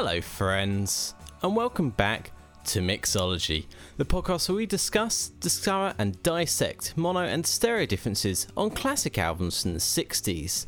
Hello friends, and welcome back to Mixology, the podcast where we discuss, discover and dissect mono and stereo differences on classic albums from the 60s.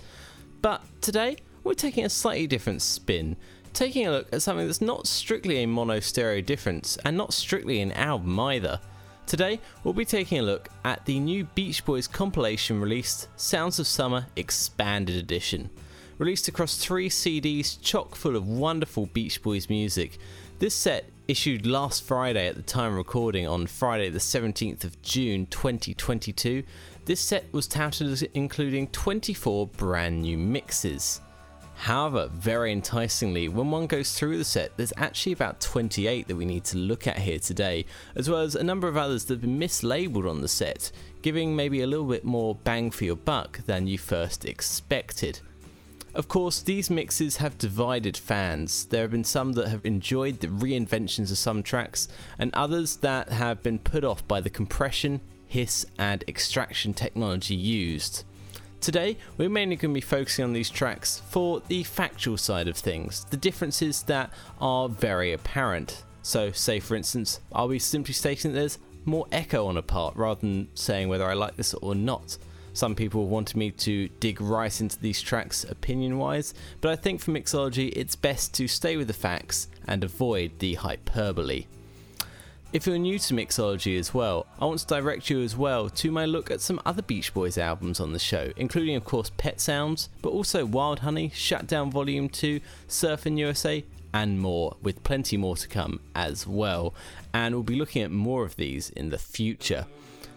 But today, we're taking a slightly different spin, taking a look at something that's not strictly a mono-stereo difference and not strictly an album either. Today, we'll be taking a look at the new Beach Boys compilation released, Sounds of Summer Expanded Edition. Released across 3 CDs chock full of wonderful Beach Boys music. This set, issued last Friday at the time of recording on Friday the 17th of June 2022, this set was touted as including 24 brand new mixes. However, very enticingly, when one goes through the set, there's actually about 28 that we need to look at here today, as well as a number of others that have been mislabeled on the set, giving maybe a little bit more bang for your buck than you first expected. Of course, these mixes have divided fans. There have been some that have enjoyed the reinventions of some tracks, and others that have been put off by the compression, hiss, and extraction technology used. Today, we're mainly going to be focusing on these tracks for the factual side of things, the differences that are very apparent. So, say for instance, I'll be simply stating that there's more echo on a part rather than saying whether I like this or not. Some people wanted me to dig right into these tracks opinion-wise, but I think for Mixology it's best to stay with the facts and avoid the hyperbole. If you're new to Mixology as well, I want to direct you as well to my look at some other Beach Boys albums on the show, including of course Pet Sounds, but also Wild Honey, Shutdown Volume 2, Surf in USA, and more, with plenty more to come as well, and we'll be looking at more of these in the future.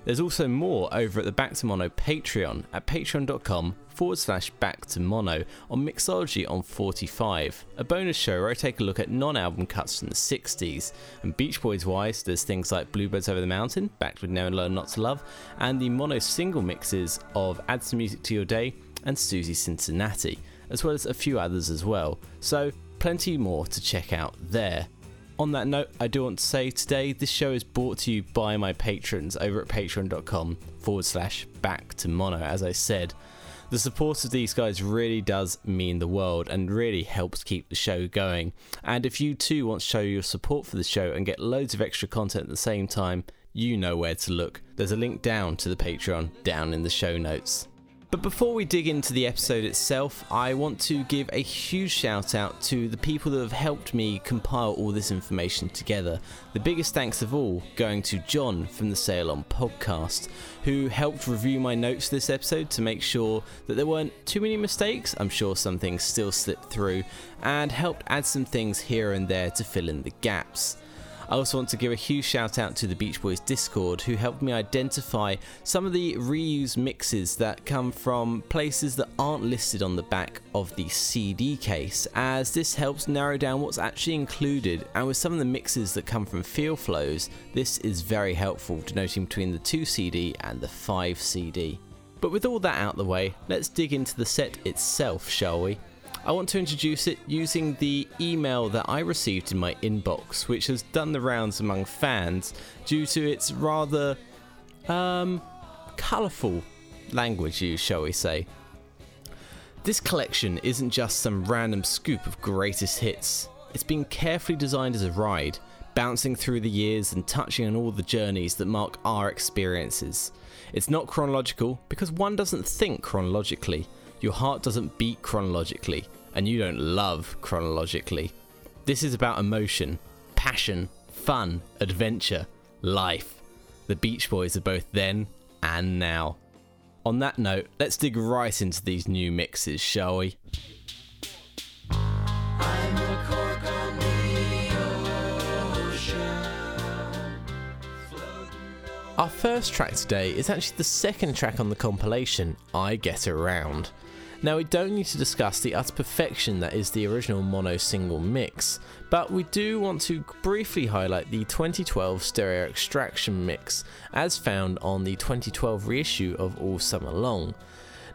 There's also more over at the Back to Mono Patreon at patreon.com/backtomono on Mixology on 45, a bonus show where I take a look at non-album cuts from the 60s. And Beach Boys wise, there's things like Bluebirds Over the Mountain, backed with Never Learn Not to Love, and the mono single mixes of Add Some Music to Your Day and Susie Cincinnati, as well as a few others as well. So plenty more to check out there. On that note, I do want to say today this show is brought to you by my patrons over at patreon.com/backtomono, as I said. The support of these guys really does mean the world and really helps keep the show going. And if you too want to show your support for the show and get loads of extra content at the same time, you know where to look. There's a link down to the Patreon down in the show notes. But before we dig into the episode itself, I want to give a huge shout out to the people that have helped me compile all this information together. The biggest thanks of all going to John from the Sail On podcast, who helped review my notes this episode to make sure that there weren't too many mistakes. I'm sure some things still slipped through, and helped add some things here and there to fill in the gaps. I also want to give a huge shout out to the Beach Boys Discord, who helped me identify some of the reused mixes that come from places that aren't listed on the back of the CD case, as this helps narrow down what's actually included, and with some of the mixes that come from Feel Flows, this is very helpful, denoting between the 2 CD and the 5 CD. But with all that out the way, let's dig into the set itself, shall we? I want to introduce it using the email that I received in my inbox, which has done the rounds among fans due to its rather colourful language use, shall we say. This collection isn't just some random scoop of greatest hits. It's been carefully designed as a ride, bouncing through the years and touching on all the journeys that mark our experiences. It's not chronological because one doesn't think chronologically. Your heart doesn't beat chronologically, and you don't love chronologically. This is about emotion, passion, fun, adventure, life. The Beach Boys are both then and now. On that note, let's dig right into these new mixes, shall we? I'm a cork on the ocean, floating. Our first track today is actually the second track on the compilation, I Get Around. Now, we don't need to discuss the utter perfection that is the original mono single mix, but we do want to briefly highlight the 2012 stereo extraction mix as found on the 2012 reissue of All Summer Long.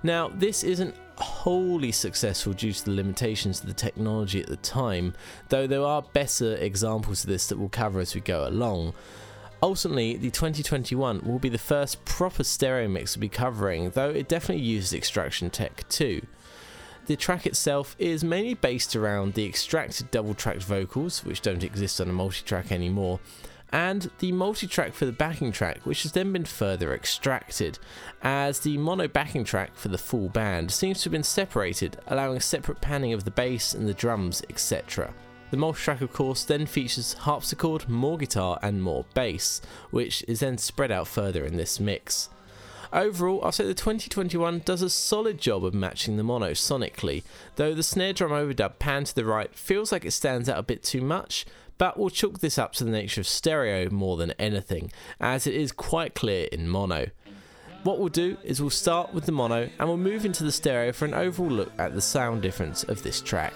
Now, this isn't wholly successful due to the limitations of the technology at the time, though there are better examples of this that we'll cover as we go along. Ultimately, the 2021 will be the first proper stereo mix we'll be covering, though it definitely used extraction tech too. The track itself is mainly based around the extracted double-tracked vocals, which don't exist on a multi-track anymore, and the multi-track for the backing track, which has then been further extracted, as the mono backing track for the full band seems to have been separated, allowing separate panning of the bass and the drums, etc. The multi-track, of course, then features harpsichord, more guitar and more bass, which is then spread out further in this mix. Overall, I'll say the 2021 does a solid job of matching the mono sonically, though the snare drum overdub pan to the right feels like it stands out a bit too much, but we'll chalk this up to the nature of stereo more than anything, as it is quite clear in mono. What we'll do is we'll start with the mono and we'll move into the stereo for an overall look at the sound difference of this track.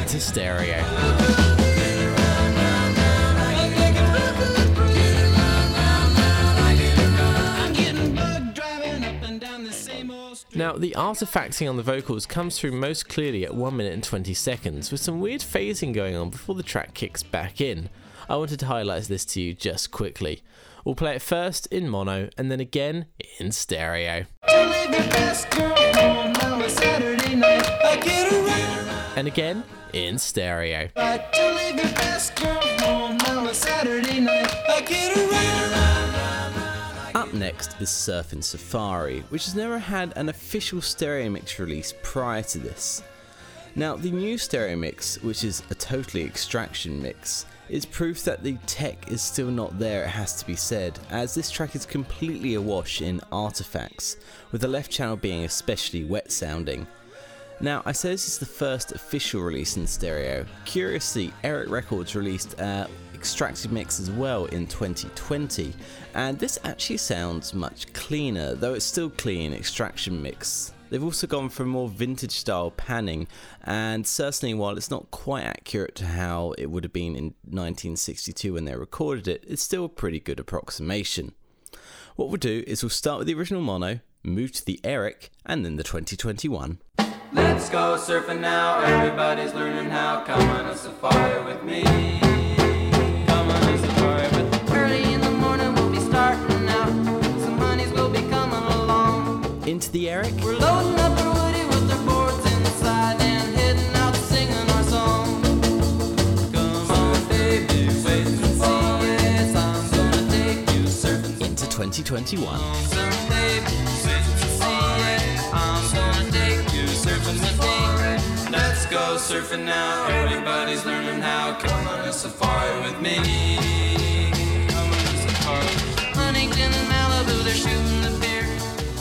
Into stereo. Now, the artifacting on the vocals comes through most clearly at 1 minute and 20 seconds, with some weird phasing going on before the track kicks back in. I wanted to highlight this to you just quickly. We'll play it first in mono, and then again in stereo. And again in stereo. Up next is Surfing Safari, which has never had an official stereo mix release prior to this. Now, the new stereo mix, which is a totally extraction mix, is proof that the tech is still not there, it has to be said, as this track is completely awash in artifacts, with the left channel being especially wet sounding. Now, I say this is the first official release in stereo. Curiously, Eric Records released an extracted mix as well in 2020, and this actually sounds much cleaner, though it's still clean extraction mix. They've also gone for more vintage style panning, and certainly while it's not quite accurate to how it would have been in 1962 when they recorded it, it's still a pretty good approximation. What we'll do is we'll start with the original mono, move to the Eric, and then the 2021. Let's go surfing now, everybody's learning how. Come on a safari with me. Come on a safari with me. Early in the morning we'll be starting out. Some honeys will be coming along. Into the Eric. We're loading up our woody with our boards inside and heading out singing our song. Come on, baby, wait and see. Yes, I'm gonna take you surfing. Into 2021. Surfing, baby, wait and see. Yes, I'm gonna take you surfing with me. Let's go surfing now. Everybody's learning how. Come on a safari with me. Come on a safari. Huntington and Malibu, they're shooting the beer.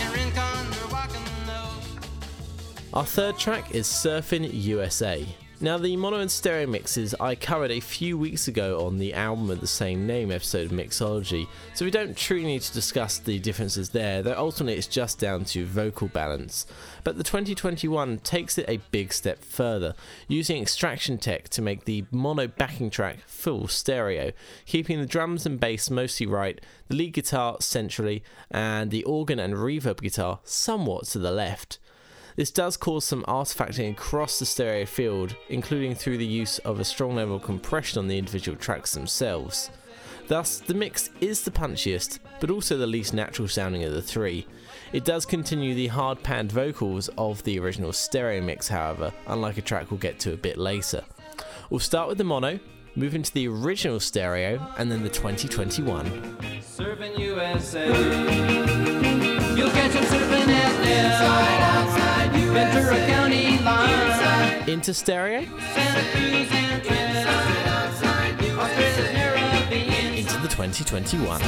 And Rincon, they're walking the nose. Our third track is Surfing USA. Now, the mono and stereo mixes I covered a few weeks ago on the album of the same name episode of Mixology, so we don't truly need to discuss the differences there, though ultimately it's just down to vocal balance. But the 2021 takes it a big step further, using extraction tech to make the mono backing track full stereo, keeping the drums and bass mostly right, the lead guitar centrally, and the organ and reverb guitar somewhat to the left. This does cause some artifacting across the stereo field, including through the use of a strong level of compression on the individual tracks themselves. Thus, the mix is the punchiest, but also the least natural sounding of the three. It does continue the hard panned vocals of the original stereo mix, however, unlike a track we'll get to a bit later. We'll start with the mono, move into the original stereo, and then the 2021. Surfing USA. You'll catch them surfing at Nell, Ventura County line. Into stereo. Santa Cruz and Friends. Into the 2021.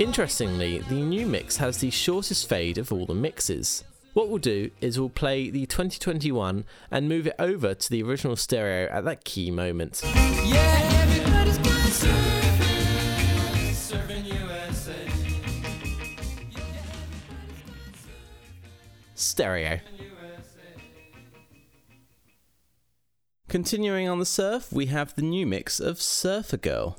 Interestingly, the new mix has the shortest fade of all the mixes. What we'll do is we'll play the 2021 and move it over to the original stereo at that key moment. Yeah, everybody's got surfing, surfing USA. Yeah. Stereo. Continuing on the surf, we have the new mix of Surfer Girl.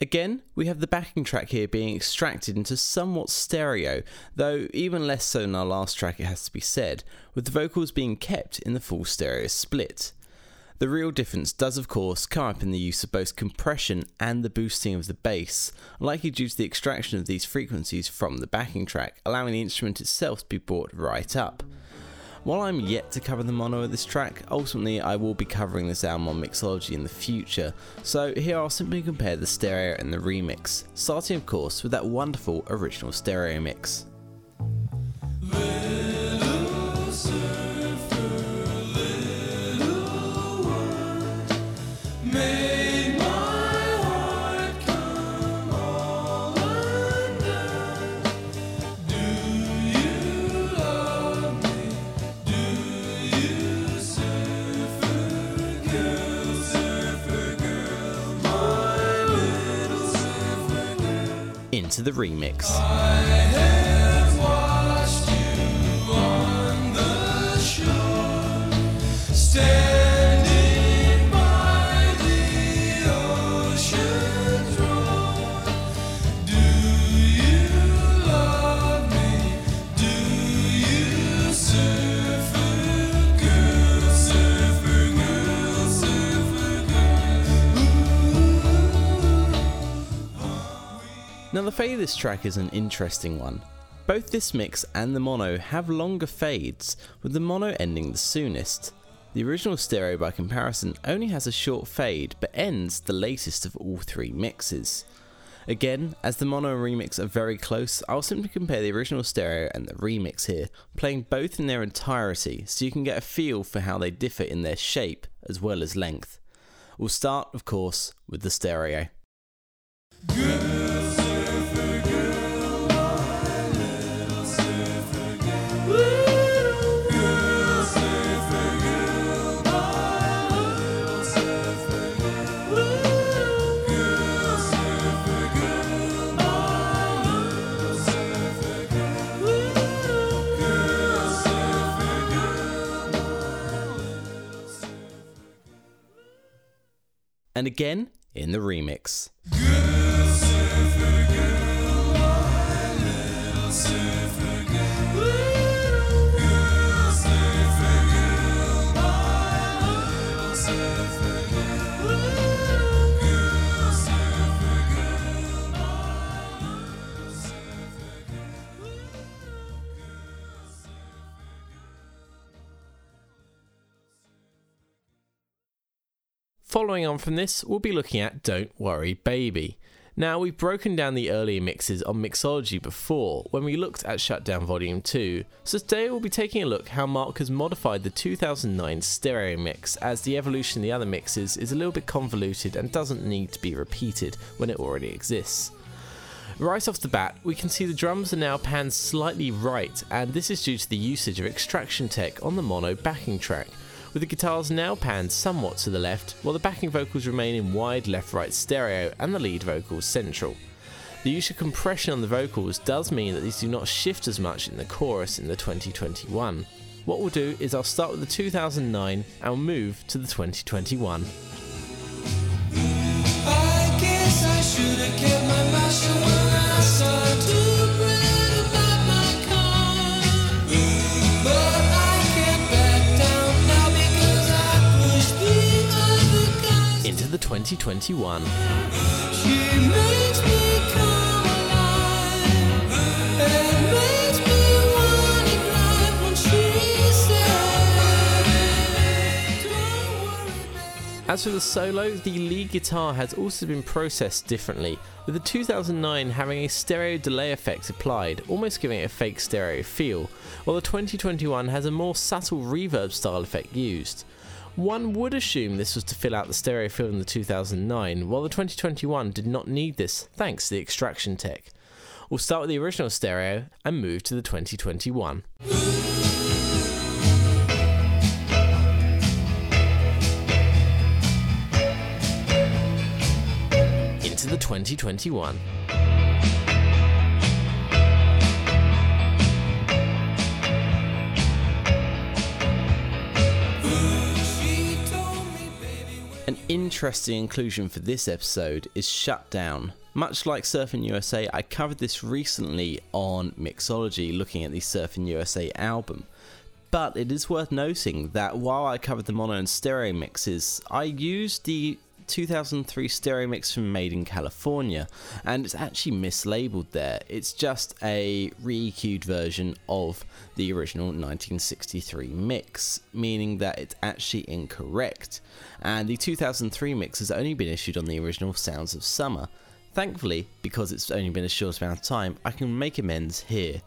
Again, we have the backing track here being extracted into somewhat stereo, though even less so than our last track it has to be said, with the vocals being kept in the full stereo split. The real difference does of course come up in the use of both compression and the boosting of the bass, likely due to the extraction of these frequencies from the backing track, allowing the instrument itself to be brought right up. While I'm yet to cover the mono of this track, ultimately I will be covering this album on Mixology in the future, so here I'll simply compare the stereo and the remix, starting of course with that wonderful original stereo mix. Into the remix. Now the fade of this track is an interesting one. Both this mix and the mono have longer fades, with the mono ending the soonest. The original stereo by comparison only has a short fade but ends the latest of all three mixes. Again, as the mono and remix are very close, I'll simply compare the original stereo and the remix here, playing both in their entirety so you can get a feel for how they differ in their shape as well as length. We'll start, of course, with the stereo. And again, in the remix. Following on from this, we'll be looking at Don't Worry Baby. Now, we've broken down the earlier mixes on Mixology before, when we looked at Shutdown Volume 2, so today we'll be taking a look how Mark has modified the 2009 stereo mix, as the evolution of the other mixes is a little bit convoluted and doesn't need to be repeated when it already exists. Right off the bat, we can see the drums are now panned slightly right, and this is due to the usage of extraction tech on the mono backing track, with the guitars now panned somewhat to the left, while the backing vocals remain in wide left-right stereo and the lead vocals central. The use of compression on the vocals does mean that these do not shift as much in the chorus in the 2021. What we'll do is I'll start with the 2009 and we'll move to the 2021. I guess I should have kept my mouth shut when I saw the 2021. She makes me come alive and makes me wanna cry when she said, "Don't worry, baby." As for the solo, the lead guitar has also been processed differently, with the 2009 having a stereo delay effect applied, almost giving it a fake stereo feel, while the 2021 has a more subtle reverb style effect used. One would assume this was to fill out the stereo feel in the 2009, while the 2021 did not need this, thanks to the extraction tech. We'll start with the original stereo and move to the 2021. Into the 2021. interesting inclusion for this episode is Shutdown. Much like Surfing USA, I covered this recently on Mixology looking at the Surfing USA album. But it is worth noting that while I covered the mono and stereo mixes, I used the 2003 stereo mix from Made in California, and it's actually mislabeled there. It's just a re-EQ'd version of the original 1963 mix, meaning that it's actually incorrect. And the 2003 mix has only been issued on the original Sounds of Summer. Thankfully, because it's only been a short amount of time, I can make amends here.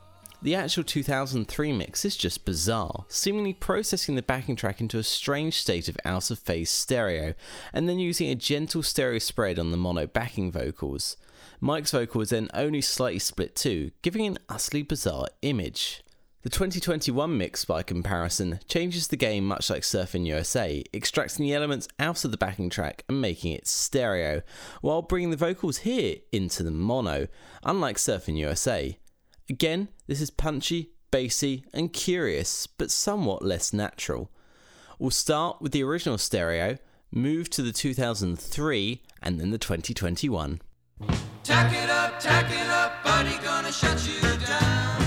The actual 2003 mix is just bizarre, seemingly processing the backing track into a strange state of out-of-phase stereo, and then using a gentle stereo spread on the mono backing vocals. Mike's vocal is then only slightly split too, giving an utterly bizarre image. The 2021 mix, by comparison, changes the game much like Surfin' USA, extracting the elements out of the backing track and making it stereo, while bringing the vocals here into the mono, unlike Surfin' USA. Again, this is punchy, bassy, and curious, but somewhat less natural. We'll start with the original stereo, move to the 2003, and then the 2021. Tack it up, buddy, gonna shut you down.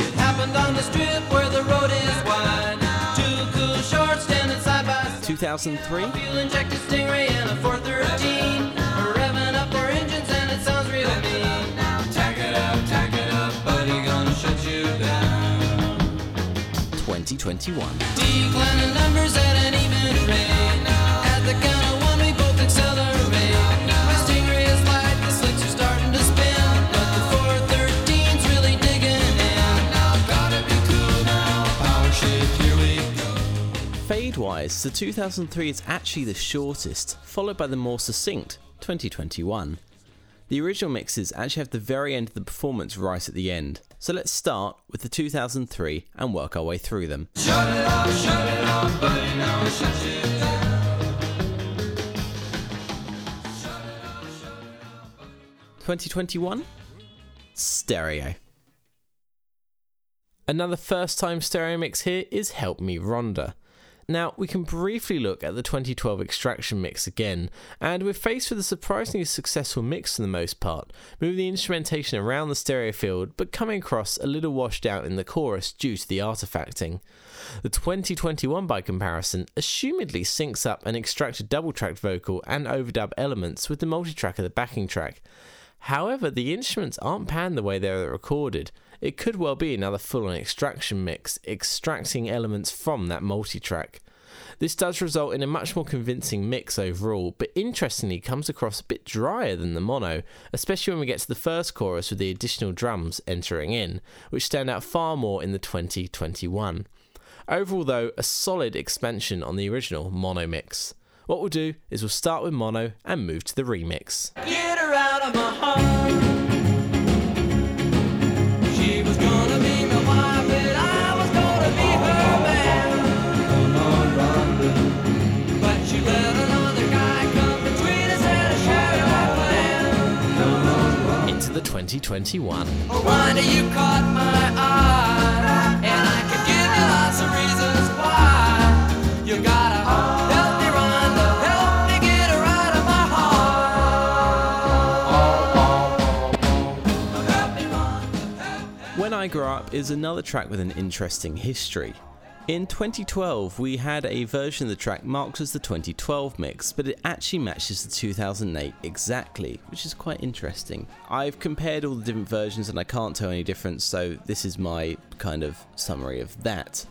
It happened on the strip where the road is wide. Two cool shorts standing side by side. 2003. A fuel injected Stingray and a 413. We're revving up our engines and it sounds real mean. Down. 2021. Declining numbers at an even rate. At the count of one, we both accelerate. My Stingray is light, the slicks are starting to spin. But the 413's really digging in. Now gotta be cool now. Power shift, here we go. Fade-wise, the 2003 is actually the shortest, followed by the more succinct 2021. The original mixes actually have the very end of the performance right at the end. So let's start with the 2003 and work our way through them. Shut it off, buddy, now I shut you down. Shut it off, buddy. 2021, stereo. Another first time stereo mix here is Help Me Rhonda. Now, we can briefly look at the 2012 Extraction mix again, and we're faced with a surprisingly successful mix for the most part, moving the instrumentation around the stereo field, but coming across a little washed out in the chorus due to the artifacting. The 2021, by comparison, assumedly syncs up an extracted double-tracked vocal and overdub elements with the multitrack of the backing track. However, the instruments aren't panned the way they were recorded. It could well be another full-on extraction mix, extracting elements from that multitrack. This does result in a much more convincing mix overall, but interestingly comes across a bit drier than the mono, especially when we get to the first chorus with the additional drums entering in, which stand out far more in the 2021. Overall though, a solid expansion on the original mono mix. What we'll do is we'll start with mono and move to the remix. Get her out of my heart. The 2021. Oh, why do you caught my eye? And I could give you lots of reasons why. You gotta help me run, help me get her out of my heart. Help me run, help. When I Grew Up is another track with an interesting history. In 2012, we had a version of the track marked as the 2012 mix, but it actually matches the 2008 exactly, which is quite interesting. I've compared all the different versions and I can't tell any difference, so this is my kind of summary of that.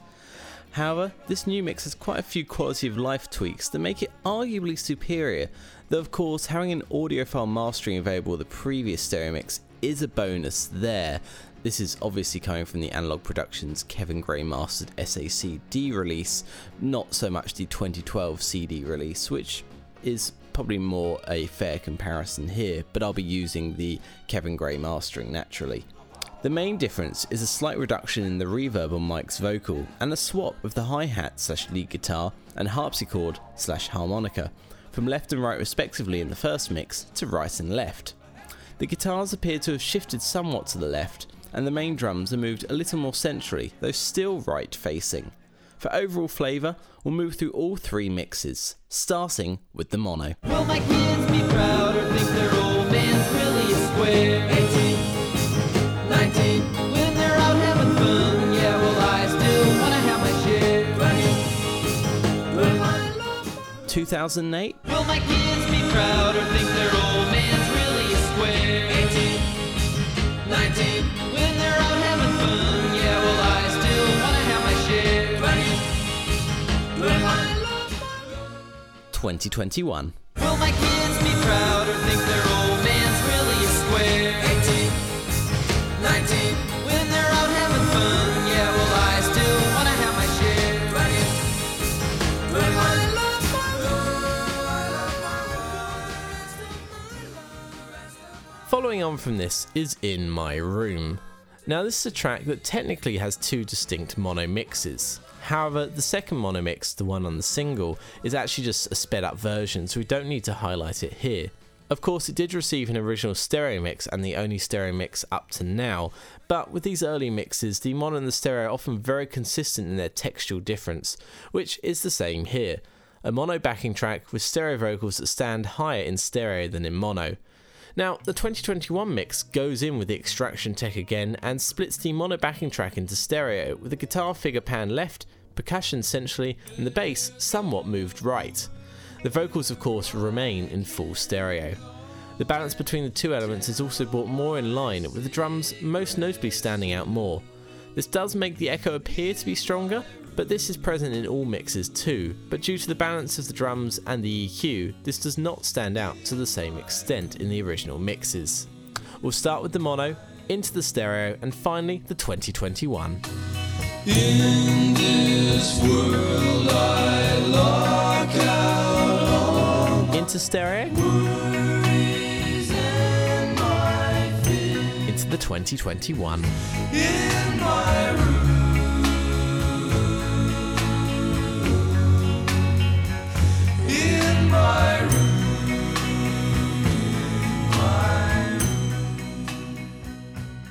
However, this new mix has quite a few quality of life tweaks that make it arguably superior, though of course having an audiophile mastering available with the previous stereo mix is a bonus there. This is obviously coming from the Analog Productions Kevin Gray mastered SACD release, not so much the 2012 CD release, which is probably more a fair comparison here, but I'll be using the Kevin Gray mastering naturally. The main difference is a slight reduction in the reverb on Mike's vocal and a swap of the hi-hat/lead guitar and harpsichord/harmonica from left and right respectively in the first mix to right and left. The guitars appear to have shifted somewhat to the left, and the main drums are moved a little more centrally, though still right facing. For overall flavour, we'll move through all three mixes, starting with the mono. Will my kids be proud or think their old man's really a square? 18, 19, when they're out having fun, yeah, well, I still want to have my share. 20, 2008. Will my kids be proud or think their old man's really a square? 18, 19, when they're out having fun, yeah, well, I still want to have my share. 2021. Will my kids be proud or think their old man's really a square? 18, 19, when they're out having fun, yeah, well, I still want to have my share. Following on from this is In My Room. Now, this is a track that technically has two distinct mono mixes. However, the second mono mix, the one on the single, is actually just a sped up version, so we don't need to highlight it here. Of course, it did receive an original stereo mix and the only stereo mix up to now, but with these early mixes, the mono and the stereo are often very consistent in their textual difference, which is the same here. A mono backing track with stereo vocals that stand higher in stereo than in mono. Now, the 2021 mix goes in with the extraction tech again and splits the mono backing track into stereo, with the guitar figure pan left, percussion centrally, and the bass somewhat moved right. The vocals, of course, remain in full stereo. The balance between the two elements is also brought more in line, with the drums most notably standing out more. This does make the echo appear to be stronger, but this is present in all mixes too, but due to the balance of the drums and the EQ, this does not stand out to the same extent in the original mixes. We'll start with the mono, into the stereo, and finally the 2021. In this world I look out on into stereo, and my fears. Into the 2021. In my room.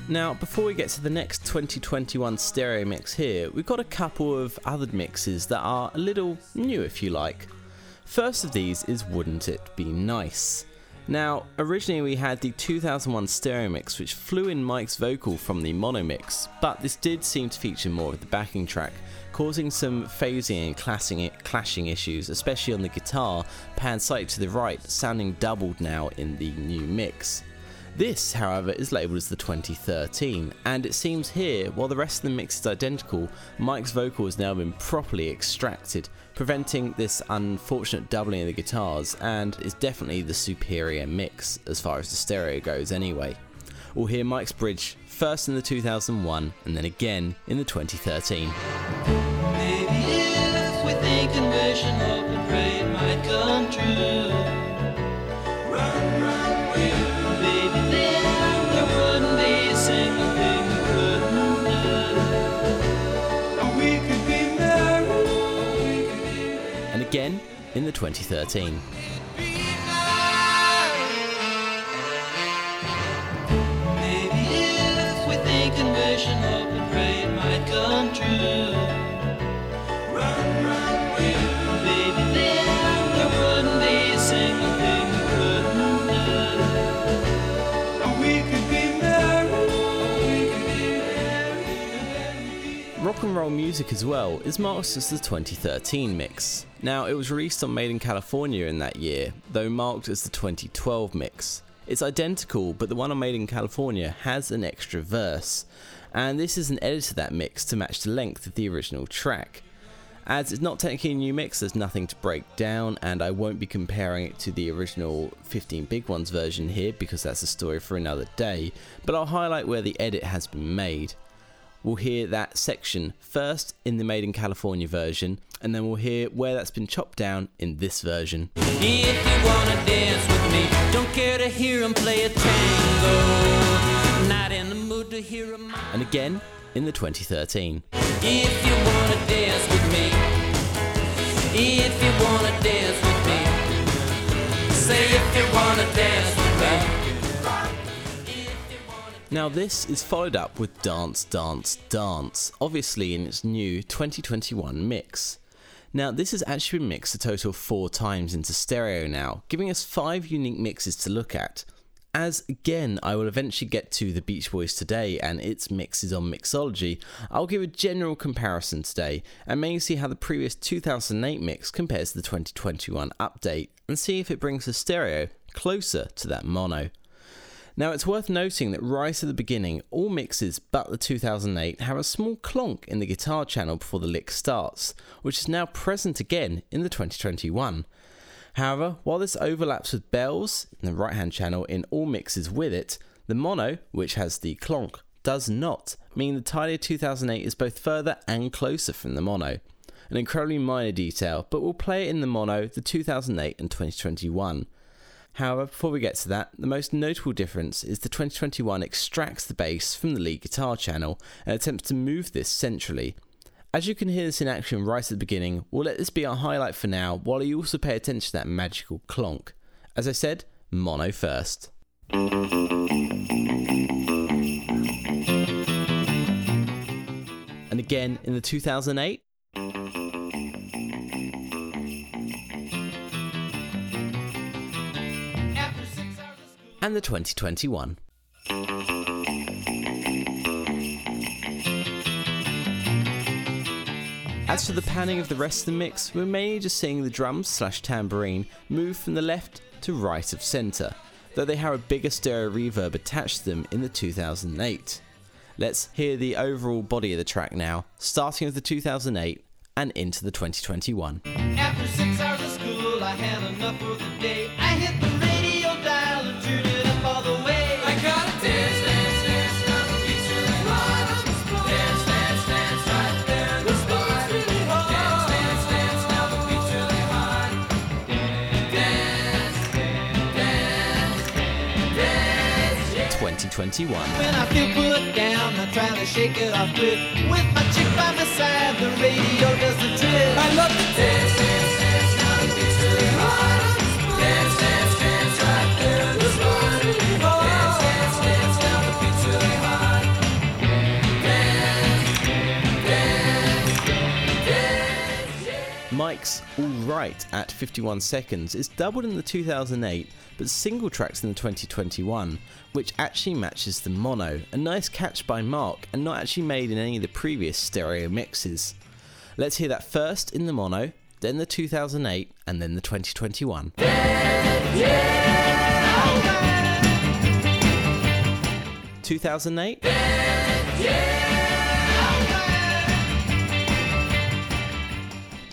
Now, before we get to the next 2021 stereo mix here, we've got a couple of other mixes that are a little new, if you like. First of these is Wouldn't It Be Nice. Now, originally we had the 2001 stereo mix, which flew in Mike's vocal from the mono mix, but this did seem to feature more of the backing track, causing some phasing and clashing issues, especially on the guitar, pan slightly to the right, sounding doubled now in the new mix. This, however, is labelled as the 2013, and it seems here, while the rest of the mix is identical, Mike's vocal has now been properly extracted, preventing this unfortunate doubling of the guitars, and is definitely the superior mix, as far as the stereo goes anyway. We'll hear Mike's bridge first in the 2001, and then again in the 2013. And again in the 2013. Rock and roll music as well is marked as the 2013 mix. Now, it was released on Made in California in that year, though marked as the 2012 mix. It's identical, but the one on Made in California has an extra verse, and this is an edit to that mix to match the length of the original track. As it's not technically a new mix, there's nothing to break down, and I won't be comparing it to the original 15 Big Ones version here because that's a story for another day, but I'll highlight where the edit has been made. We'll hear that section first in the Made in California version, and then we'll hear where that's been chopped down in this version. If you wanna dance with me, don't care to hear 'em play a tango. Not in the mood to hear 'em. And again in the 2013. If you wanna dance with me, if you wanna dance with me, say if you wanna dance with me. Now this is followed up with Dance, Dance, Dance, obviously in its new 2021 mix. Now this has actually been mixed a total of 4 times into stereo now, giving us 5 unique mixes to look at. As again, I will eventually get to the Beach Boys Today and its mixes on Mixology, I'll give a general comparison today and mainly see how the previous 2008 mix compares to the 2021 update and see if it brings the stereo closer to that mono. Now it's worth noting that right at the beginning, all mixes but the 2008 have a small clonk in the guitar channel before the lick starts, which is now present again in the 2021. However, while this overlaps with bells in the right-hand channel in all mixes with it, the mono, which has the clonk, does not, meaning the tidier 2008 is both further and closer from the mono. An incredibly minor detail, but we'll play it in the mono, the 2008 and 2021. However, before we get to that, the most notable difference is the 2021 extracts the bass from the lead guitar channel and attempts to move this centrally. As you can hear this in action right at the beginning, we'll let this be our highlight for now, while you also pay attention to that magical clonk. As I said, mono first. And again in the 2008. And the 2021. As for the panning of the rest of the mix, we're mainly just seeing the drums / tambourine move from the left to right of centre, though they have a bigger stereo reverb attached to them in the 2008. Let's hear the overall body of the track now, starting with the 2008 and into the 2021. After 6 hours of school, I had enough for the day. I hit the radio dial and tuned it up all the way. I gotta dance. When I feel put down, I try to shake it off good. With my chick by my side, the radio does the trick. I love to dance, dance, dance, now the beat's really hard. Dance, dance, dance, right there, the score's really hard. Dance, dance, dance, now the beat's really hard. Dance, dance, dance, dance. Mike's All Right at 51 seconds is doubled in the 2008, but single tracks in the 2021, which actually matches the mono, a nice catch by Mark and not actually made in any of the previous stereo mixes. Let's hear that first in the mono, then the 2008 and then the 2021. Yeah, yeah. 2008. Yeah, yeah.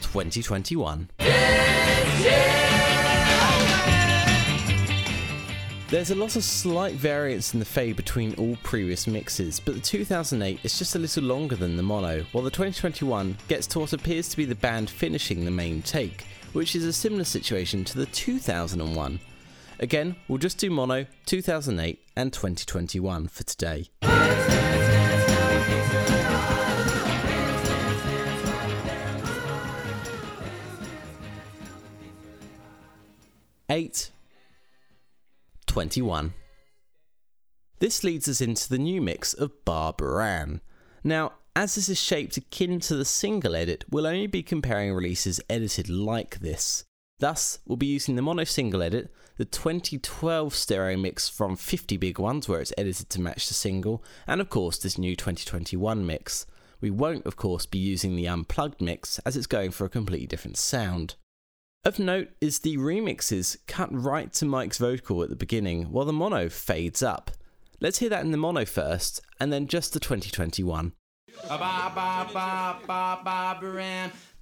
2021. Yeah, yeah. There's a lot of slight variance in the fade between all previous mixes, but the 2008 is just a little longer than the mono, while the 2021 gets to what appears to be the band finishing the main take, which is a similar situation to the 2001. Again, we'll just do mono, 2008 and 2021 for today. Eight. 21. This leads us into the new mix of Barbara Ann. Now, as this is shaped akin to the single edit, we'll only be comparing releases edited like this. Thus, we'll be using the mono single edit, the 2012 stereo mix from 50 Big Ones where it's edited to match the single, and of course this new 2021 mix. We won't, of course, be using the Unplugged mix as it's going for a completely different sound. Of note is the remixes cut right to Mike's vocal at the beginning while the mono fades up. Let's hear that in the mono first and then just the 2021.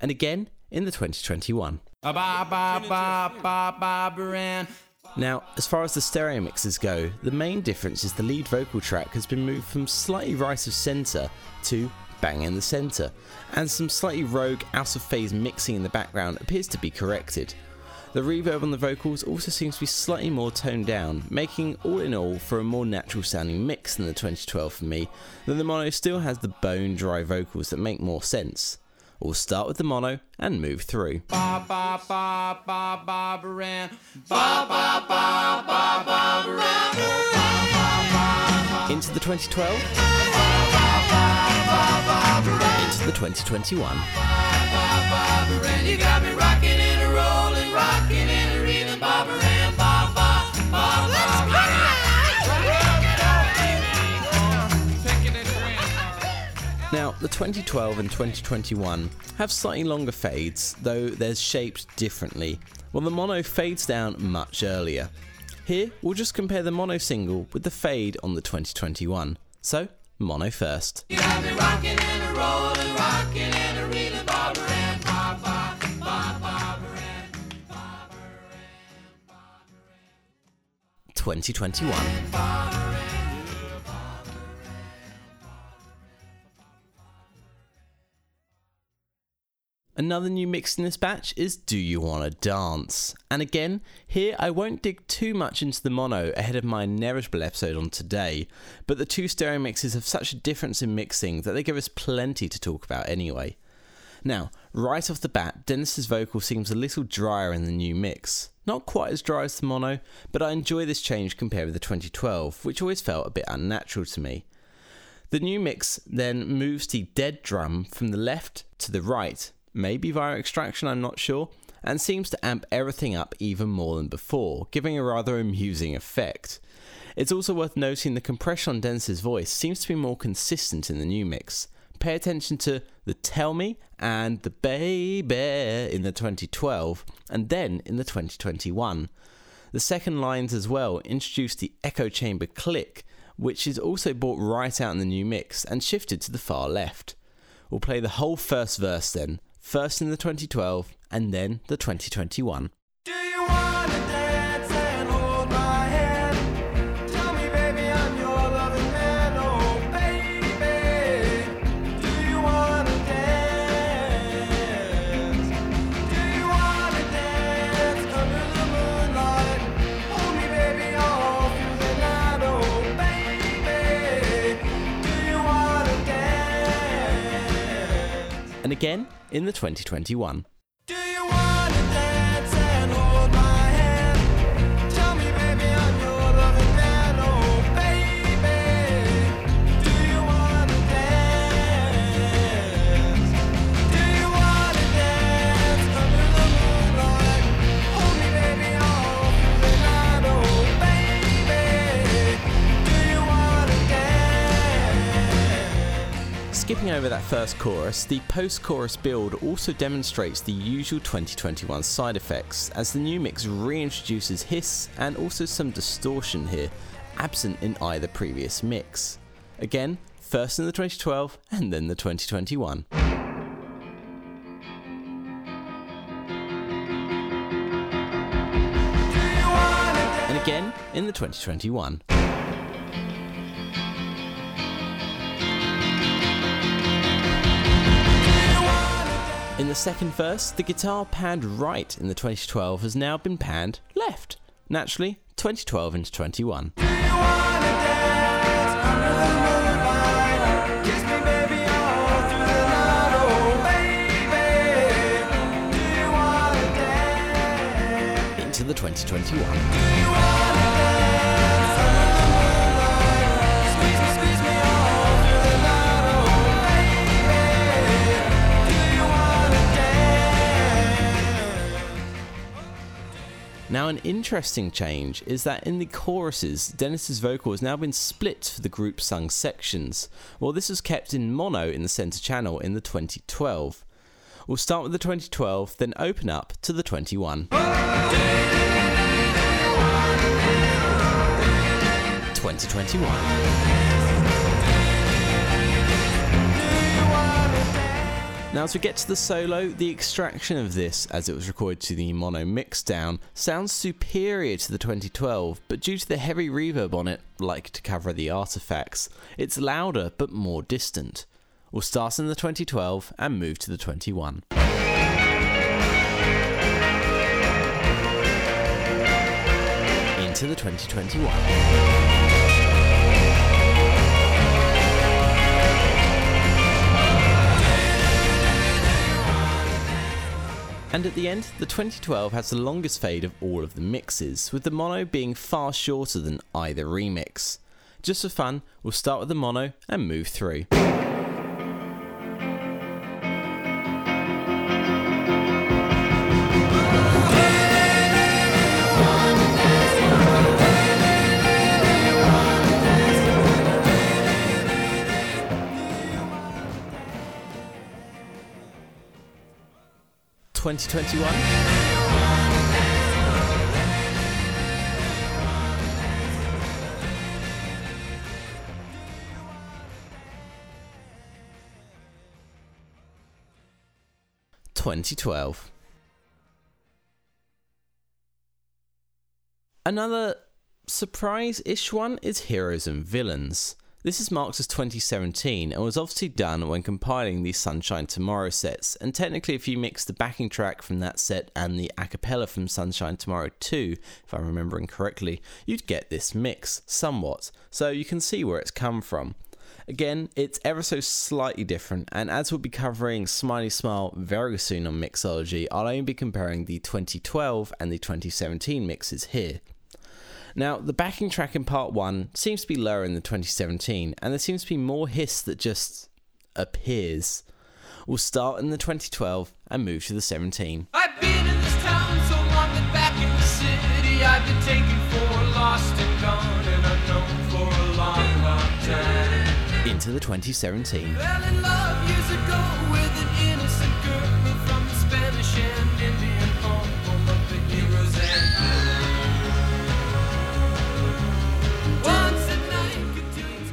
And again in the 2021. Now, as far as the stereo mixes go, the main difference is the lead vocal track has been moved from slightly right of centre to bang in the centre, and some slightly rogue out of phase mixing in the background appears to be corrected. The reverb on the vocals also seems to be slightly more toned down, making all in all for a more natural sounding mix than the 2012 for me, though the mono still has the bone dry vocals that make more sense. We'll start with the mono and move through. Ba ba ba ba ba ran. Ba ba ba ba ba ran. Into the 2012. Into the 2021. You got me rocking and rolling, rocking and reeling, ba ba ran, ba ba ba ba ran. Now, the 2012 and 2021 have slightly longer fades, though they're shaped differently, while the mono fades down much earlier. Here, we'll just compare the mono single with the fade on the 2021. So, mono first. Rolling, 2021. Another new mix in this batch is Do You Wanna Dance? And again, here I won't dig too much into the mono ahead of my Nourishable episode on today, but the two stereo mixes have such a difference in mixing that they give us plenty to talk about anyway. Now, right off the bat, Dennis's vocal seems a little drier in the new mix. Not quite as dry as the mono, but I enjoy this change compared with the 2012, which always felt a bit unnatural to me. The new mix then moves the dead drum from the left to the right, maybe via extraction, I'm not sure, and seems to amp everything up even more than before, giving a rather amusing effect. It's also worth noting the compression on Dennis's voice seems to be more consistent in the new mix. Pay attention to the Tell Me and the Baby in the 2012, and then in the 2021. The second lines as well introduce the echo chamber click, which is also brought right out in the new mix and shifted to the far left. We'll play the whole first verse then, first in the 2012 and then the 2021. Do you wanna dance and hold my hand? Tell me, baby, I'm your loving man. Oh, baby, do you wanna dance? Do you wanna dance under the moonlight? Hold me, baby, all through the night. Oh, baby, do you wanna dance? And again, in the 2021. Do you wanna dance and hold my hand? Tell me, baby, I'm your loving man. Oh, baby, do you wanna dance? Do you wanna dance under the moonlight? Hold me, baby, all through the night. Oh, baby, do you wanna dance? Skipping over that first chorus, the post-chorus build also demonstrates the usual 2021 side effects, as the new mix reintroduces hiss and also some distortion here, absent in either previous mix. Again, first in the 2012 and then the 2021. And again in the 2021. In the second verse, the guitar panned right in the 2012 has now been panned left. Naturally, 2012 into 21. Do you wanna dance under the moonlight? Kiss me, baby, all through the night. Oh, baby, do you wanna dance? Into the 2021. Do you wanna dance under the moonlight? Squeeze me all through the night. Now, an interesting change is that in the choruses, Dennis's vocal has now been split for the group sung sections, while this was kept in mono in the centre channel in the 2012. We'll start with the 2012, then open up to the 21. 2021. Now, as we get to the solo, the extraction of this, as it was recorded to the mono mixdown, sounds superior to the 2012, but due to the heavy reverb on it, like to cover the artifacts, it's louder but more distant. We'll start in the 2012 and move to the 21. Into the 2021. And at the end, the 2012 has the longest fade of all of the mixes, with the mono being far shorter than either remix. Just for fun, we'll start with the mono and move through. Twenty twelve. Another surprise-ish one is Heroes and Villains. This is Marx's 2017 and was obviously done when compiling the Sunshine Tomorrow sets, and technically if you mix the backing track from that set and the a cappella from Sunshine Tomorrow 2, if I'm remembering correctly, you'd get this mix, somewhat, so you can see where it's come from. Again, it's ever so slightly different, and as we'll be covering Smiley Smile very soon on Mixology, I'll only be comparing the 2012 and the 2017 mixes here. Now, the backing track in part 1 seems to be lower in the 2017, and there seems to be more hiss that just appears. We'll start in the 2012 and move to the 17. I've been in this town so long that back in the city I've been taken for lost and gone and unknown for a long, long time. Into the 2017. Fell in love years ago with an innocent girl from the Spanish and Indian home of the heroes and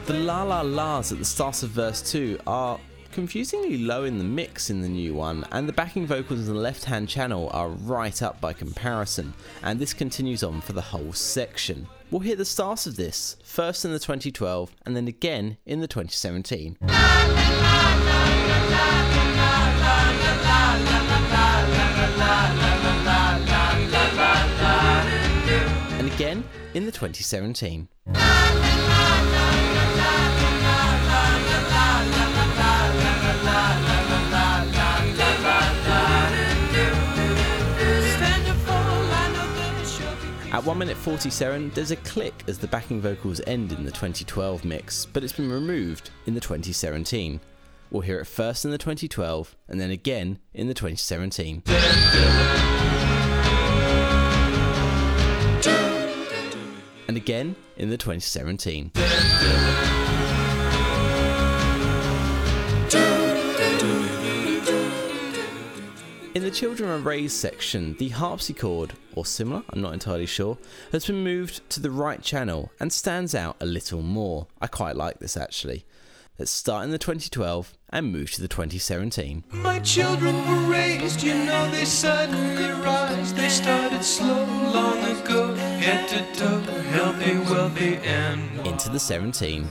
the la la la's at the start of verse 2 are confusingly low in the mix in the new one, and the backing vocals in the left hand channel are right up by comparison, and this continues on for the whole section. We'll hear the start of this, first in the 2012 and then again in the 2017. And again in the 2017. At 1 minute 47, there's a click as the backing vocals end in the 2012 mix, but it's been removed in the 2017. We'll hear it first in the 2012 and then again in the 2017. And again in the 2017. In the Children Are Raised section, the harpsichord, or similar, I'm not entirely sure, has been moved to the right channel and stands out a little more. I quite like this actually. Let's start in the 2012 and move to the 2017. My children were raised, you know they suddenly rise. They started slow long ago, head to toe, healthy, wealthy and wild. Into the 17.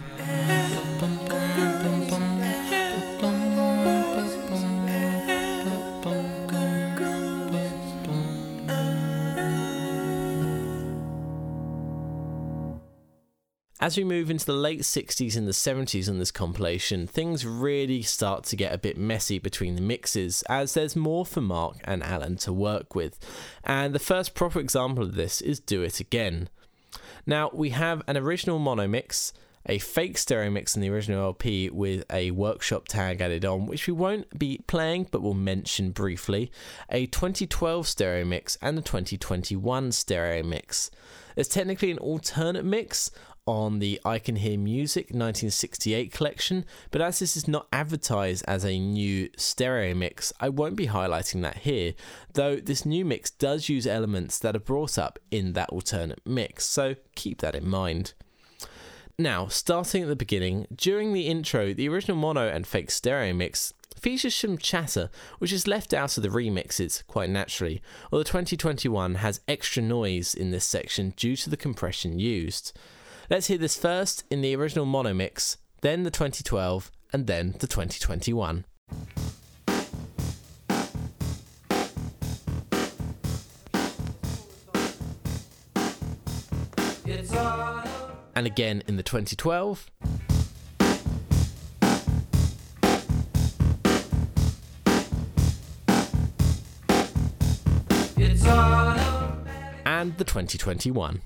As we move into the late 60s and the 70s on this compilation, things really start to get a bit messy between the mixes, as there's more for Mark and Alan to work with. And the first proper example of this is Do It Again. Now, we have an original mono mix, a fake stereo mix in the original LP with a workshop tag added on, which we won't be playing but will mention briefly, a 2012 stereo mix and a 2021 stereo mix. There's technically an alternate mix on the I Can Hear Music 1968 collection, but as this is not advertised as a new stereo mix, I won't be highlighting that here, though this new mix does use elements that are brought up in that alternate mix, so keep that in mind. Now, starting at the beginning, during the intro, the original mono and fake stereo mix features some chatter, which is left out of the remixes, quite naturally, although 2021 has extra noise in this section due to the compression used. Let's hear this first in the original mono mix, then the 2012, and then the 2021. And again in the 2012. and the 2021.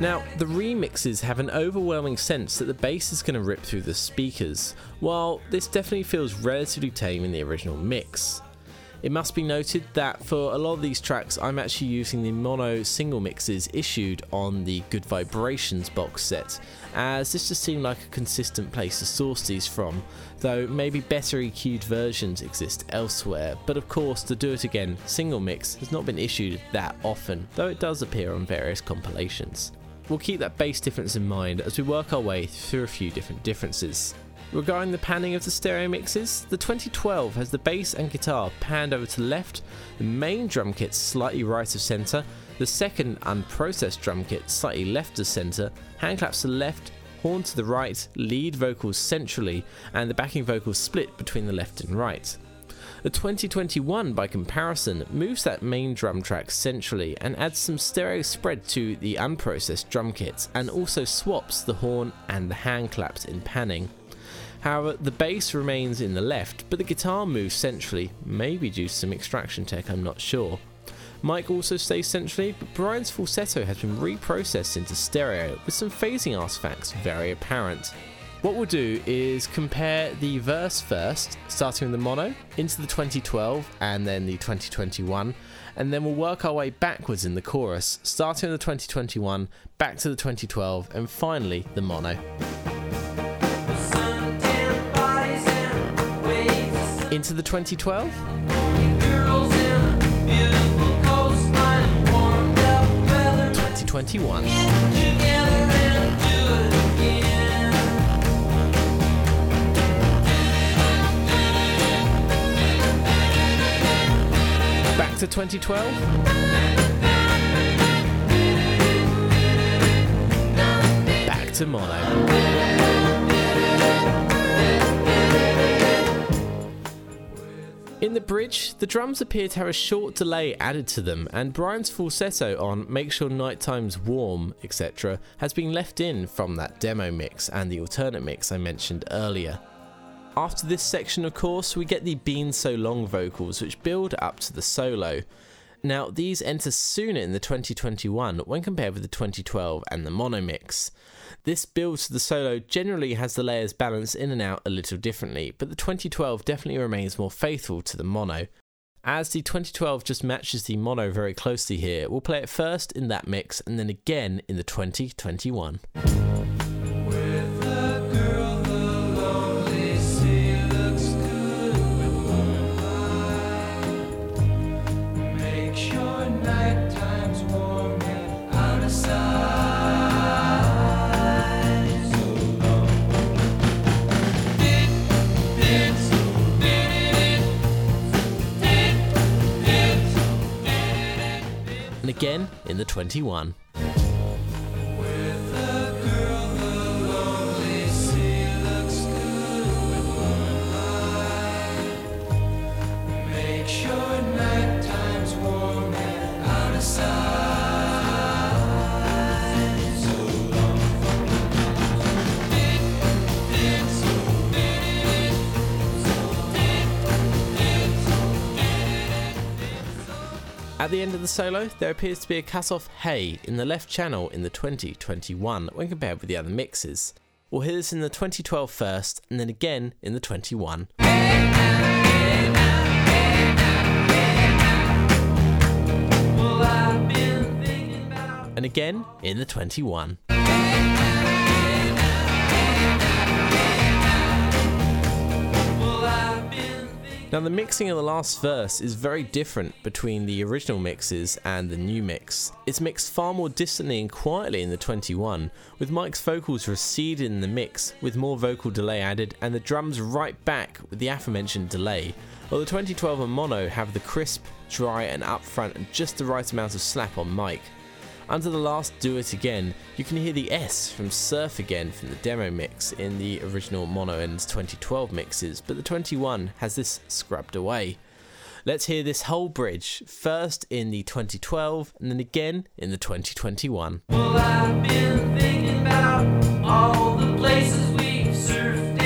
Now, the remixes have an overwhelming sense that the bass is going to rip through the speakers, while this definitely feels relatively tame in the original mix. It must be noted that for a lot of these tracks, I'm actually using the mono single mixes issued on the Good Vibrations box set, as this just seemed like a consistent place to source these from, though maybe better EQ'd versions exist elsewhere. But of course, the Do It Again single mix has not been issued that often, though it does appear on various compilations. We'll keep that bass difference in mind as we work our way through a few different differences. Regarding the panning of the stereo mixes, the 2012 has the bass and guitar panned over to the left, the main drum kit slightly right of centre, the second unprocessed drum kit slightly left of centre, hand claps to the left, horn to the right, lead vocals centrally, and the backing vocals split between the left and right. The 2021, by comparison, moves that main drum track centrally and adds some stereo spread to the unprocessed drum kits, and also swaps the horn and the hand claps in panning. However, the bass remains in the left, but the guitar moves centrally, maybe due to some extraction tech, I'm not sure. Mike also stays centrally, but Brian's falsetto has been reprocessed into stereo, with some phasing artifacts very apparent. What we'll do is compare the verse first, starting with the mono, into the 2012 and then the 2021, and then we'll work our way backwards in the chorus, starting with the 2021, back to the 2012, and finally the mono. Into the 2012. Girls in a beautiful coastline, warmed up weather. 2021. Get together and do it again. Back to 2012. Back to mono. In the bridge, the drums appear to have a short delay added to them, and Brian's falsetto on Make Sure Nighttime's Warm, etc. has been left in from that demo mix and the alternate mix I mentioned earlier. After this section, of course, we get the Been So Long vocals, which build up to the solo. Now, these enter sooner in the 2021 when compared with the 2012 and the mono mix. This build to the solo generally has the layers balanced in and out a little differently, but the 2012 definitely remains more faithful to the mono. As the 2012 just matches the mono very closely here, we'll play it first in that mix and then again in the 2021. Again in the 21. At the end of the solo, there appears to be a cut-off hey in the left channel in the 2021 when compared with the other mixes. We'll hear this in the 2012 first, and then again in the 21. And again in the 21. Now, the mixing of the last verse is very different between the original mixes and the new mix. It's mixed far more distantly and quietly in the 21, with Mike's vocals receding in the mix, with more vocal delay added, and the drums right back with the aforementioned delay, while the 2012 and mono have the crisp, dry and upfront and just the right amount of slap on Mike. Under the last Do It Again, you can hear the S from Surf Again from the demo mix in the original mono and 2012 mixes, but the 21 has this scrubbed away. Let's hear this whole bridge, first in the 2012 and then again in the 2021. Well, I've been thinking about all the places we've surfed.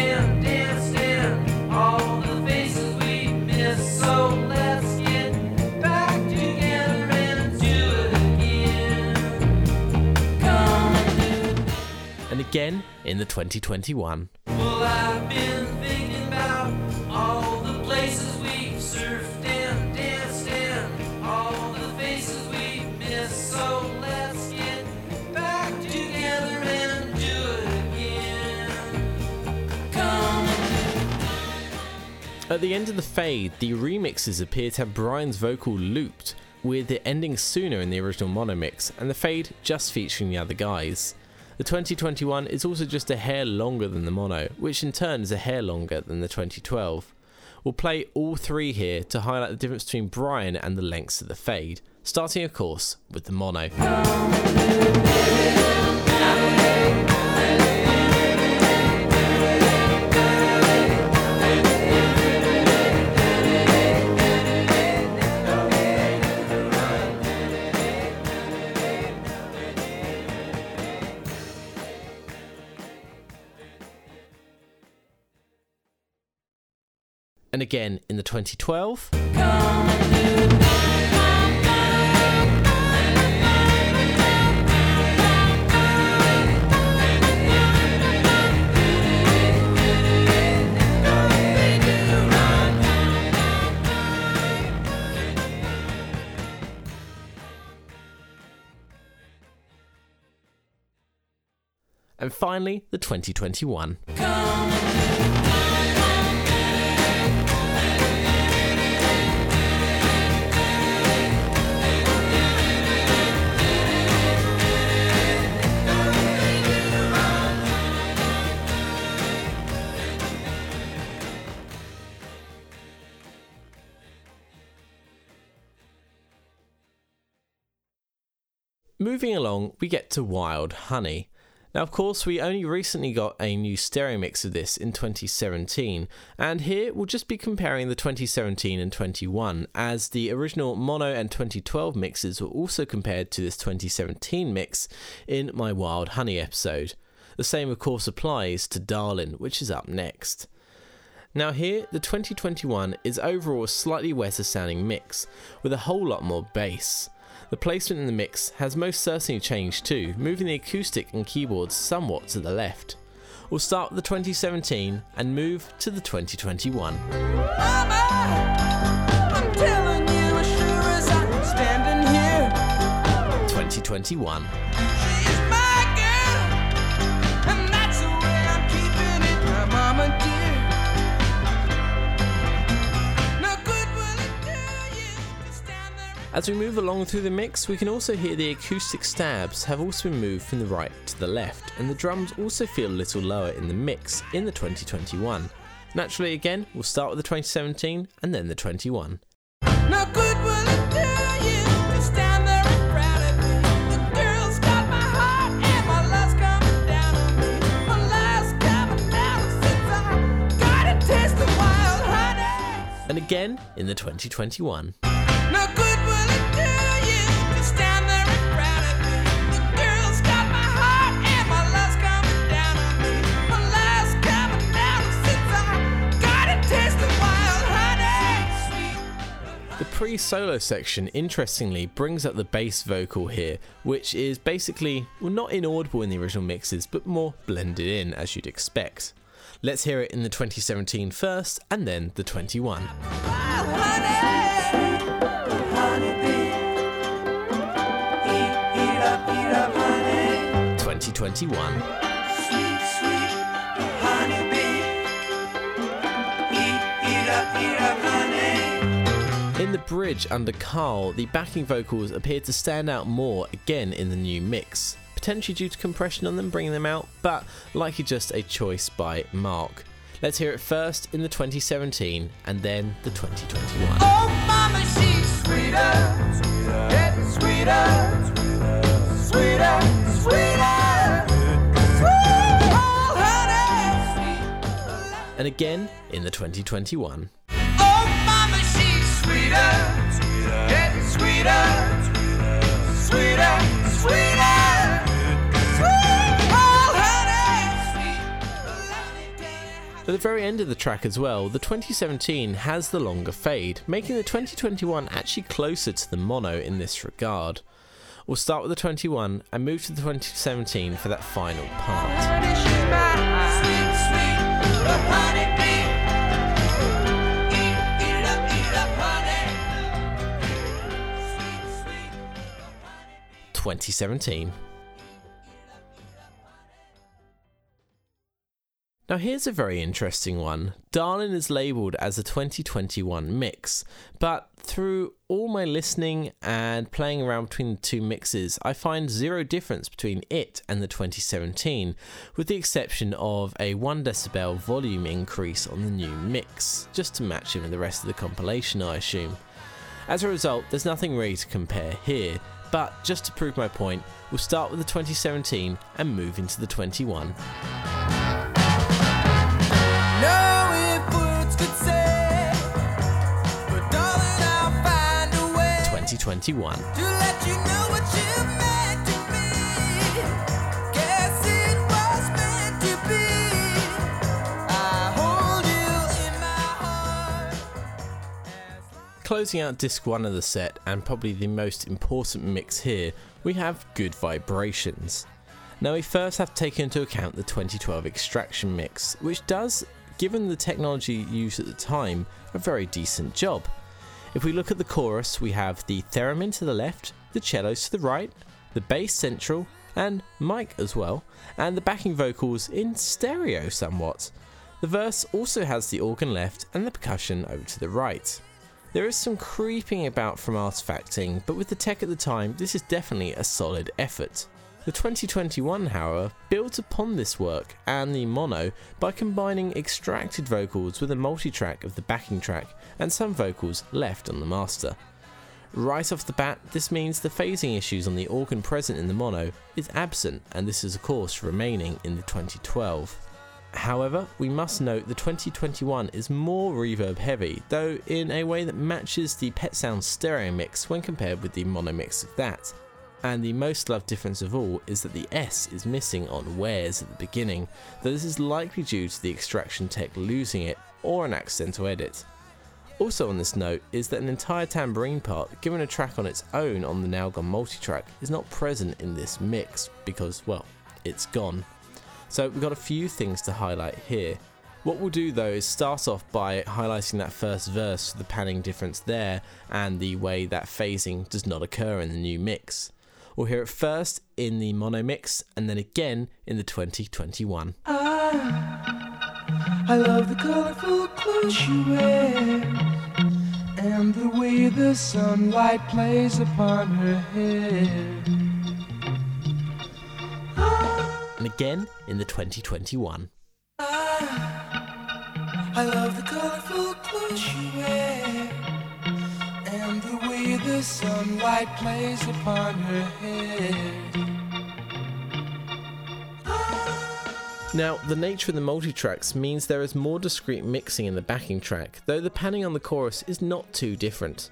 again in the 2021. Well, I've been thinking about all the places we've surfed and danced and all the faces we've missed. So let's get back together and do it again. Come and do it. At the end of the fade, the remixes appear to have Brian's vocal looped, with it ending sooner in the original mono mix, and the fade just featuring the other guys. The 2021 is also just a hair longer than the mono, which in turn is a hair longer than the 2012. We'll play all three here to highlight the difference between Brian and the lengths of the fade, starting of course with the mono. And again in the 2012. And finally, the 2021. Moving along, we get to Wild Honey. Now, of course, we only recently got a new stereo mix of this in 2017, and here we'll just be comparing the 2017 and 21, as the original mono and 2012 mixes were also compared to this 2017 mix in my Wild Honey episode. The same, of course, applies to Darlin', which is up next. Now here, the 2021 is overall a slightly wetter sounding mix, with a whole lot more bass. The placement in the mix has most certainly changed too, moving the acoustic and keyboards somewhat to the left. We'll start with the 2017 and move to the 2021. I'm telling you, as sure as I'm standing here. 2021. She's my girl, and that's the way I'm keeping it, my mama dear. As we move along through the mix, we can also hear the acoustic stabs have also been moved from the right to the left, and the drums also feel a little lower in the mix in the 2021. Naturally again, we'll start with the 2017 and then the 21. No good will it do you to stand there and proud of me. The girl's got my heart and my love's coming down on me. My love's coming down since I got a taste of wild honey. And again in the 2021. The pre-solo section, interestingly, brings up the bass vocal here, which is basically, well, not inaudible in the original mixes, but more blended in, as you'd expect. Let's hear it in the 2017 first, and then the 21. Honey, 2021. In the bridge under Carl, the backing vocals appear to stand out more again in the new mix, potentially due to compression on them bringing them out, but likely just a choice by Mark. Let's hear it first in the 2017 and then the 2021. Oh mama, she's sweeter, sweeter, getting sweeter, sweeter, sweeter, sweet, oh honey. And again in the 2021. Sweeter, sweeter, getting sweeter, sweeter, sweeter, sweet, oh honey. At the very end of the track as well, the 2017 has the longer fade, making the 2021 actually closer to the mono in this regard. We'll start with the 21 and move to the 2017 for that final part. Now here's a very interesting one. Darlin' is labelled as a 2021 mix, but through all my listening and playing around between the two mixes, I find zero difference between it and the 2017, with the exception of a 1 decibel volume increase on the new mix, just to match in with the rest of the compilation, I assume. As a result, there's nothing really to compare here. But just to prove my point, we'll start with the 2017 and move into the 21. No, if words could say, but darling, I'll find a way. 2021. To let you know what you meant to me. Guess it was meant to be. I hold you in my heart. Closing out disc 1 of the set, and probably the most important mix here, we have Good Vibrations. Now we first have to take into account the 2012 Extraction mix, which does, given the technology used at the time, a very decent job. If we look at the chorus, we have the theremin to the left, the cellos to the right, the bass central, and mic as well, and the backing vocals in stereo somewhat. The verse also has the organ left and the percussion over to the right. There is some creeping about from artefacting, but with the tech at the time, this is definitely a solid effort. The 2021, however, builds upon this work and the mono by combining extracted vocals with a multi-track of the backing track and some vocals left on the master. Right off the bat, this means the phasing issues on the organ present in the mono is absent, and this is of course remaining in the 2012. However, we must note the 2021 is more reverb heavy, though in a way that matches the Pet Sounds stereo mix when compared with the mono mix of that. And the most loved difference of all is that the S is missing on Where's at the beginning, though this is likely due to the extraction tech losing it or an accidental edit. Also on this note is that an entire tambourine part, given a track on its own on the now gone multitrack, is not present in this mix because, well, it's gone. So we've got a few things to highlight here. What we'll do though is start off by highlighting that first verse for the panning difference there and the way that phasing does not occur in the new mix. We'll hear it first in the mono mix and then again in the 2021. I love the colourful clothes she wears and the way the sunlight plays upon her hair. And again in the 2021. I love the colourful clothes she wears and the way the sunlight plays upon her head. Now, the nature of the multitracks means there is more discrete mixing in the backing track, though the panning on the chorus is not too different.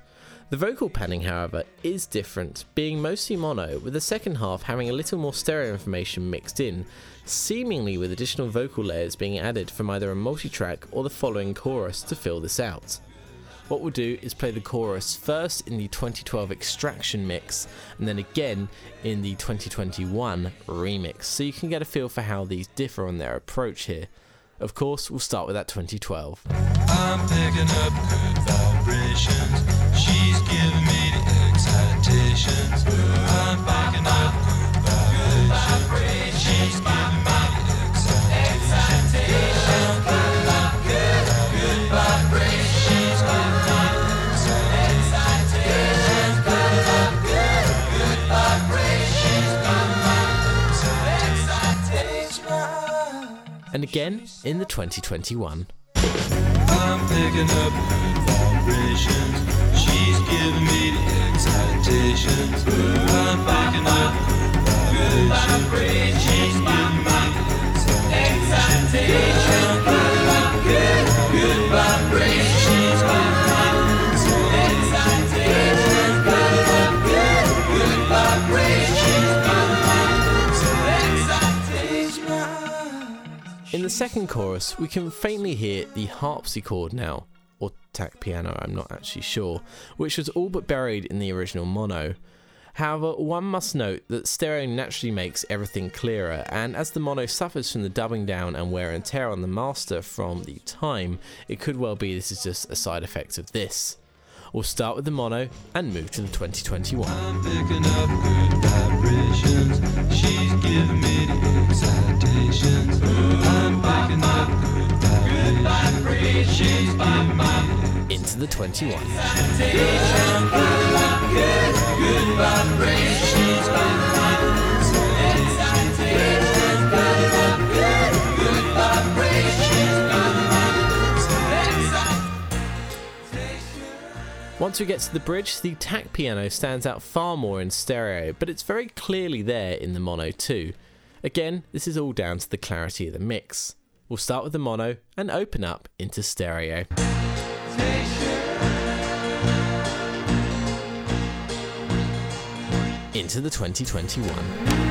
The vocal panning, however, is different, being mostly mono, with the second half having a little more stereo information mixed in, seemingly with additional vocal layers being added from either a multitrack or the following chorus to fill this out. What we'll do is play the chorus first in the 2012 Extraction mix, and then again in the 2021 remix, so you can get a feel for how these differ on their approach here. Of course, we'll start with that 2012. I'm picking up good vibrations. She's giving me the excitations. I'm picking up good vibrations. She's giving me the excitations. I'm picking up good vibrations. She's giving me the excitations. I'm picking up good vibrations. She's giving me the excitations. And again in the 2021. I'm picking up good vibrations. She's giving me the excitations. I'm picking up good vibrations. She's giving me the excitations. I'm picking up good vibrations. She's giving me the excitations. I'm picking up good vibrations. She's giving me the excitations. In the second chorus, we can faintly hear the harpsichord now. Or tack piano, I'm not actually sure, which was all but buried in the original mono. However, one must note that stereo naturally makes everything clearer, and as the mono suffers from the dubbing down and wear and tear on the master from the time, it could well be this is just a side effect of this. We'll start with the mono and move to the 2021. I'm picking up good vibrations. She's giving me the excitations. I'm picking up good vibrations. Into the 21. Good vibrations. Good vibrations. Once we get to the bridge, the tack piano stands out far more in stereo, but it's very clearly there in the mono too. Again, this is all down to the clarity of the mix. We'll start with the mono and open up into stereo. Into the 2021.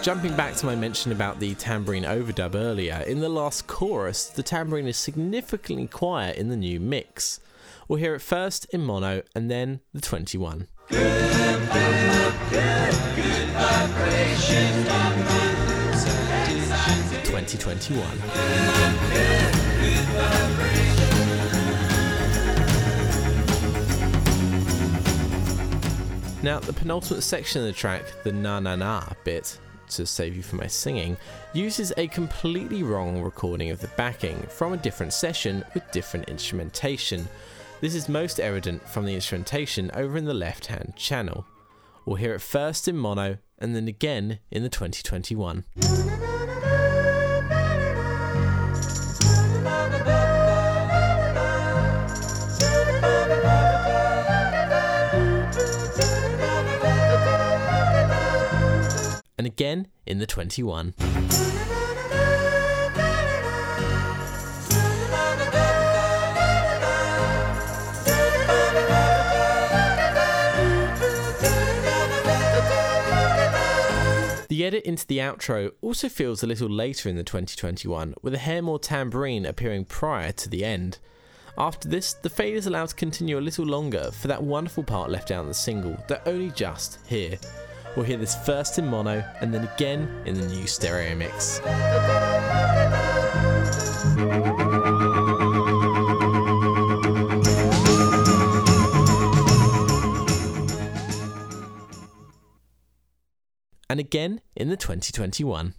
Jumping back to my mention about the tambourine overdub earlier, in the last chorus, the tambourine is significantly quiet in the new mix. We'll hear it first in mono and then the 21. Good vibration. 2021. Good vibration. Now, the penultimate section of the track, the na-na-na bit, to save you from my singing, uses a completely wrong recording of the backing from a different session with different instrumentation. This is most evident from the instrumentation over in the left-hand channel. We'll hear it first in mono and then again in the 2021. And again in the 21. The edit into the outro also feels a little later in the 2021, with a hair more tambourine appearing prior to the end. After this, the fade is allowed to continue a little longer for that wonderful part left out in the single that only just here. We'll hear this first in mono and then again in the new stereo mix. And again in the 2021.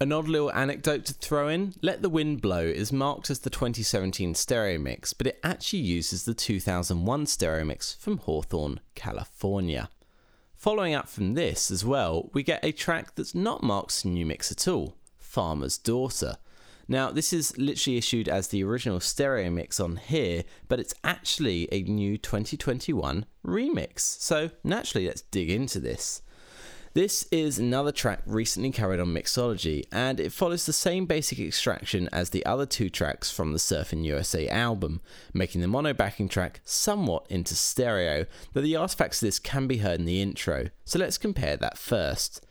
An odd little anecdote to throw in, Let the Wind Blow is marked as the 2017 stereo mix, but it actually uses the 2001 stereo mix from Hawthorne, California. Following up from this as well, we get a track that's not marked as a new mix at all, Farmer's Daughter. Now, this is literally issued as the original stereo mix on here, but it's actually a new 2021 remix, so naturally let's dig into this. This is another track recently carried on Mixology, and it follows the same basic extraction as the other two tracks from the Surfing USA album, making the mono backing track somewhat into stereo, though the artifacts of this can be heard in the intro, so let's compare that first.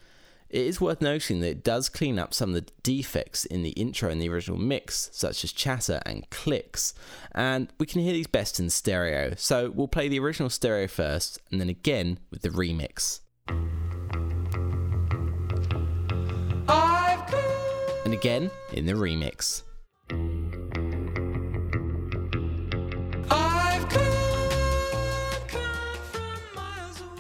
It is worth noting that it does clean up some of the defects in the intro and the original mix, such as chatter and clicks, and we can hear these best in stereo, so we'll play the original stereo first, and then again with the remix. And again in the remix.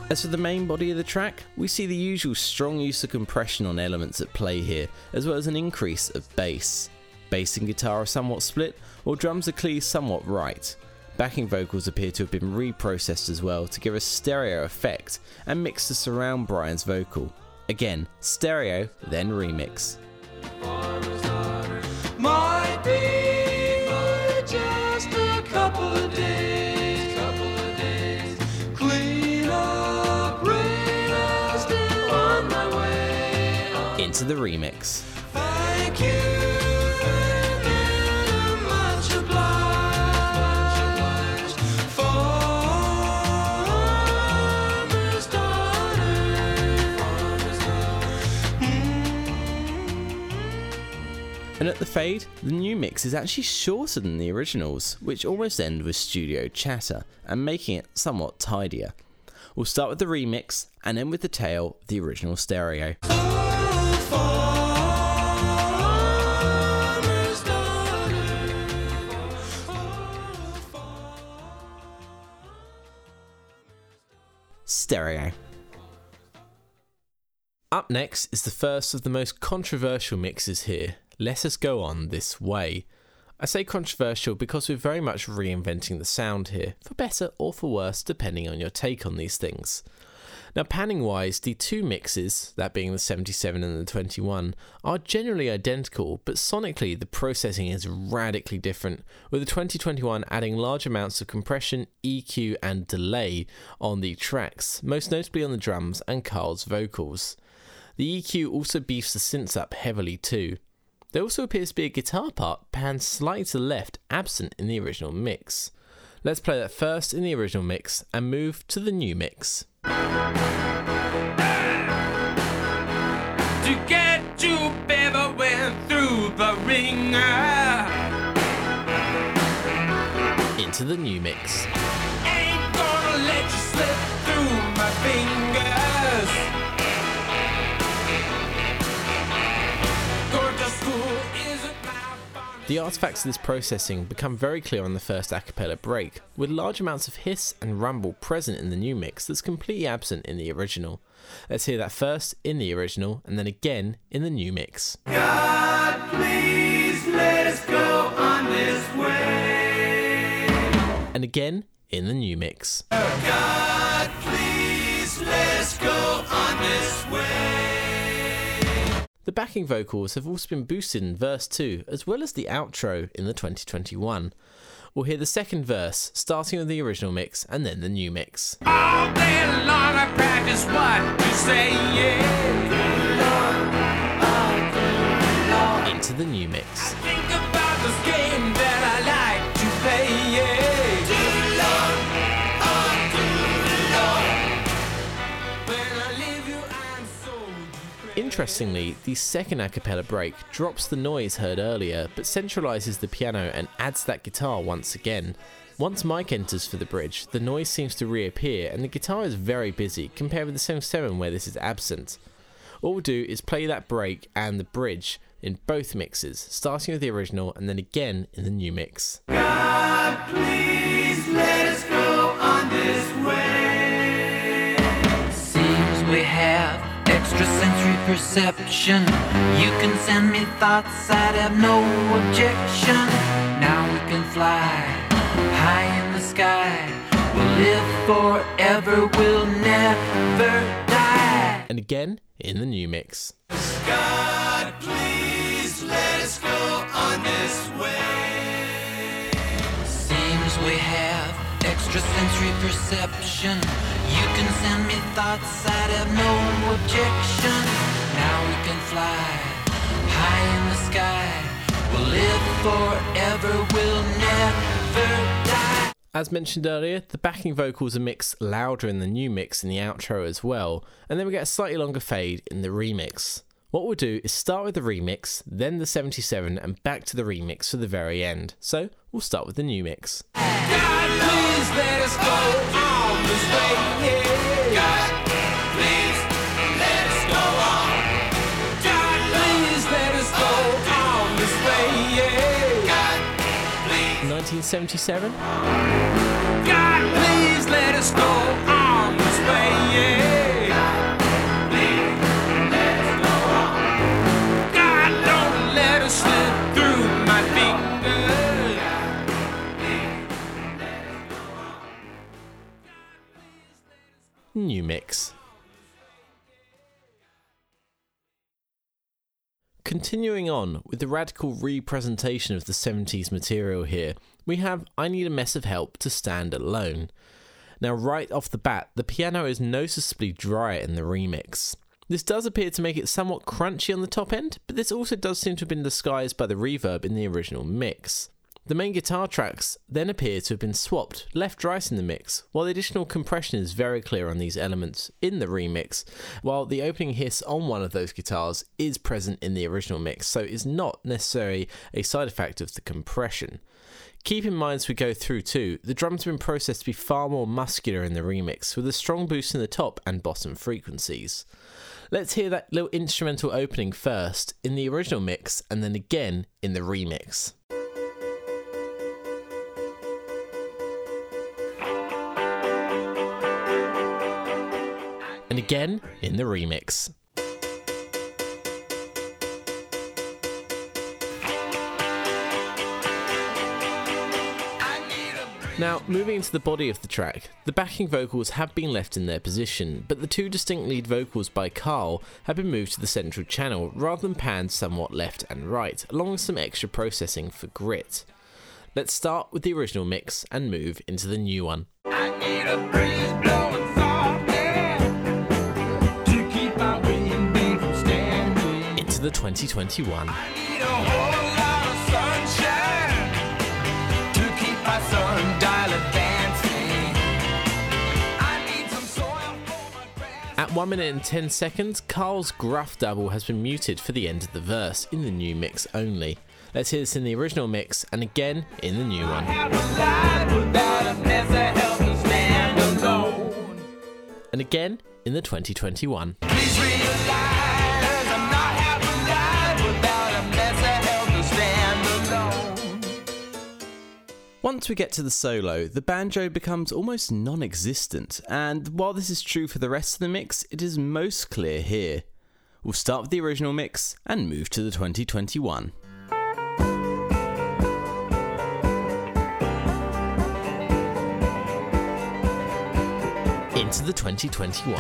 As for the main body of the track, we see the usual strong use of compression on elements at play here, as well as an increase of bass. Bass and guitar are somewhat split, while drums are clearly somewhat right. Backing vocals appear to have been reprocessed as well to give a stereo effect and mixed to surround Brian's vocal. Again, stereo, then remix. Might be just a couple of days, clean up, rain up. into the remix. Thank you. And at the fade, the new mix is actually shorter than the originals, which almost end with studio chatter and making it somewhat tidier. We'll start with the remix and end with the tail of the original stereo. Stereo. Up next is the first of the most controversial mixes here. Let Us Go On This Way. I say controversial because we're very much reinventing the sound here, for better or for worse depending on your take on these things. Now panning wise, the two mixes, that being the 77 and the 21, are generally identical, but sonically the processing is radically different, with the 2021 adding large amounts of compression, EQ and delay on the tracks, most notably on the drums and Carl's vocals. The EQ also beefs the synths up heavily too. There also appears to be a guitar part panned slightly to the left, absent in the original mix. Let's play that first in the original mix and move to the new mix. To get you better went through the ringer. Into the new mix. Ain't gonna let you slip through my fingers. The artifacts of this processing become very clear on the first a cappella break, with large amounts of hiss and rumble present in the new mix that's completely absent in the original. Let's hear that first in the original and then again in the new mix. God, please let us go on this way. And again in the new mix. God, please let us go on this way. The backing vocals have also been boosted in verse 2, as well as the outro in the 2021. We'll hear the second verse, starting with the original mix and then the new mix. All day long I practice what you say, yeah. Into the new mix. I think about this game that I like to play, yeah. Interestingly, the second a cappella break drops the noise heard earlier, but centralises the piano and adds that guitar once again. Once Mike enters for the bridge, the noise seems to reappear and the guitar is very busy compared with the 77 where this is absent. All we'll do is play that break and the bridge in both mixes, starting with the original and then again in the new mix. God, please let us go on this way. Seems we have extrasensory perception. You can send me thoughts, I'd have no objection. Now we can fly high in the sky. We'll live forever, we'll never die. And again in the new mix. God, please let us go on this way. Seems we have extrasensory perception. You can send me thoughts, I'd have no objection. Now we can fly high in the sky. We'll live forever, we'll never die. As mentioned earlier, the backing vocals are mixed louder in the new mix in the outro as well, and then we get a slightly longer fade in the remix. What we'll do is start with the remix, then the 77 and back to the remix for the very end. So we'll start with the new mix. God, please let us go on this way. God, please let us go on. God, please let us go on this way. God, please. 1977. God, please let us go on this way. God, please let us go on. God, don't let us slip through my fingers. New mix. Continuing on with the radical representation of the 70s material here, we have I Need a Mess of Help to Stand Alone. Now right off the bat, the piano is noticeably dry in the remix. This does appear to make it somewhat crunchy on the top end, but this also does seem to have been disguised by the reverb in the original mix. The main guitar tracks then appear to have been swapped left right in the mix, while the additional compression is very clear on these elements in the remix, while the opening hiss on one of those guitars is present in the original mix, so it's not necessarily a side effect of the compression. Keep in mind as we go through too, the drums have been processed to be far more muscular in the remix, with a strong boost in the top and bottom frequencies. Let's hear that little instrumental opening first in the original mix and then again in the remix. And again in the remix. Now, moving into the body of the track, the backing vocals have been left in their position, but the two distinct lead vocals by Carl have been moved to the central channel rather than panned somewhat left and right, along with some extra processing for grit. Let's start with the original mix and move into the new one. I need a breeze blowing soft, yeah, to keep my wind beat from standing. Into the 2021. I need a whole lot of sunshine to keep my sun down. At 1 minute and 10 seconds, Carl's gruff double has been muted for the end of the verse in the new mix only. Let's hear this in the original mix and again in the new one. And again in the 2021. Please realize I'm not half alive without a mess that helps me stand alone. Once we get to the solo, the banjo becomes almost non-existent, and while this is true for the rest of the mix, it is most clear here. We'll start with the original mix and move to the 2021. Into the 2021.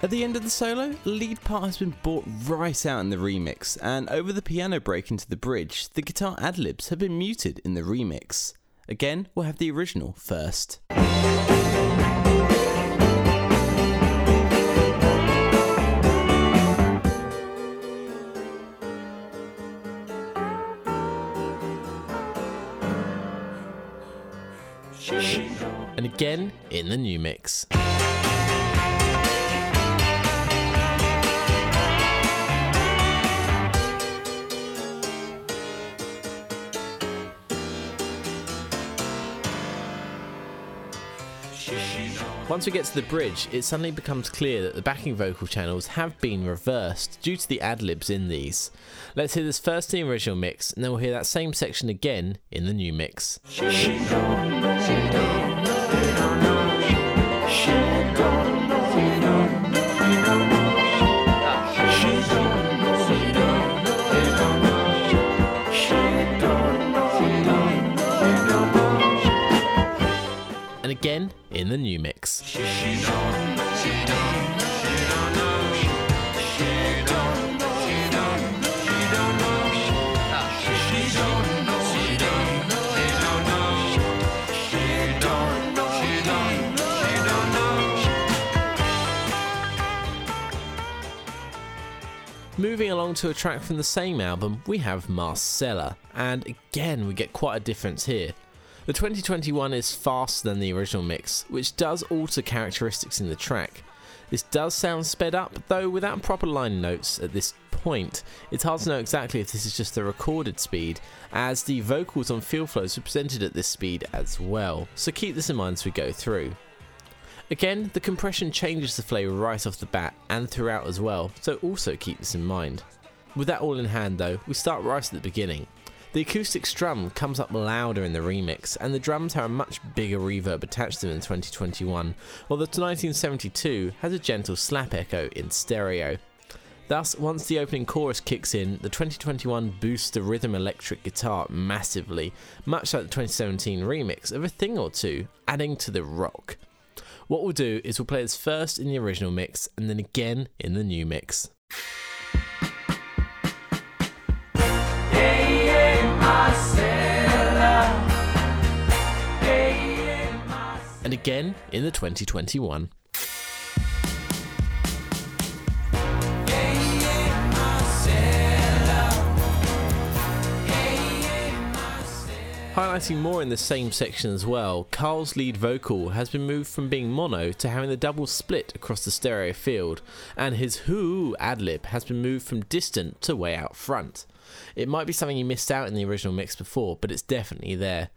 At the end of the solo, the lead part has been brought right out in the remix, and over the piano break into the bridge, the guitar ad-libs have been muted in the remix. Again, we'll have the original first. And again, in the new mix. Once we get to the bridge, it suddenly becomes clear that the backing vocal channels have been reversed due to the ad-libs in these. Let's hear this first in the original mix, and then we'll hear that same section again in the new mix. And again in the new mix. Moving along to a track from the same album, we have Marcella, and again we get quite a difference here. The 2021 is faster than the original mix, which does alter characteristics in the track. This does sound sped up, though without proper line notes at this point, it's hard to know exactly if this is just the recorded speed, as the vocals on Feel Flows were presented at this speed as well, so keep this in mind as we go through. Again, the compression changes the flavour right off the bat and throughout as well, so also keep this in mind. With that all in hand though, we start right at the beginning. The acoustic strum comes up louder in the remix, and the drums have a much bigger reverb attached to them in 2021, while the 1972 has a gentle slap echo in stereo. Thus, once the opening chorus kicks in, the 2021 boosts the rhythm electric guitar massively, much like the 2017 remix of a thing or two, adding to the rock. What we'll do is we'll play this first in the original mix, and then again in the new mix. I said and again in the 2021. Highlighting more in the same section as well, Carl's lead vocal has been moved from being mono to having the double split across the stereo field, and his hoo ad-lib has been moved from distant to way out front. It might be something you missed out in the original mix before, but it's definitely there.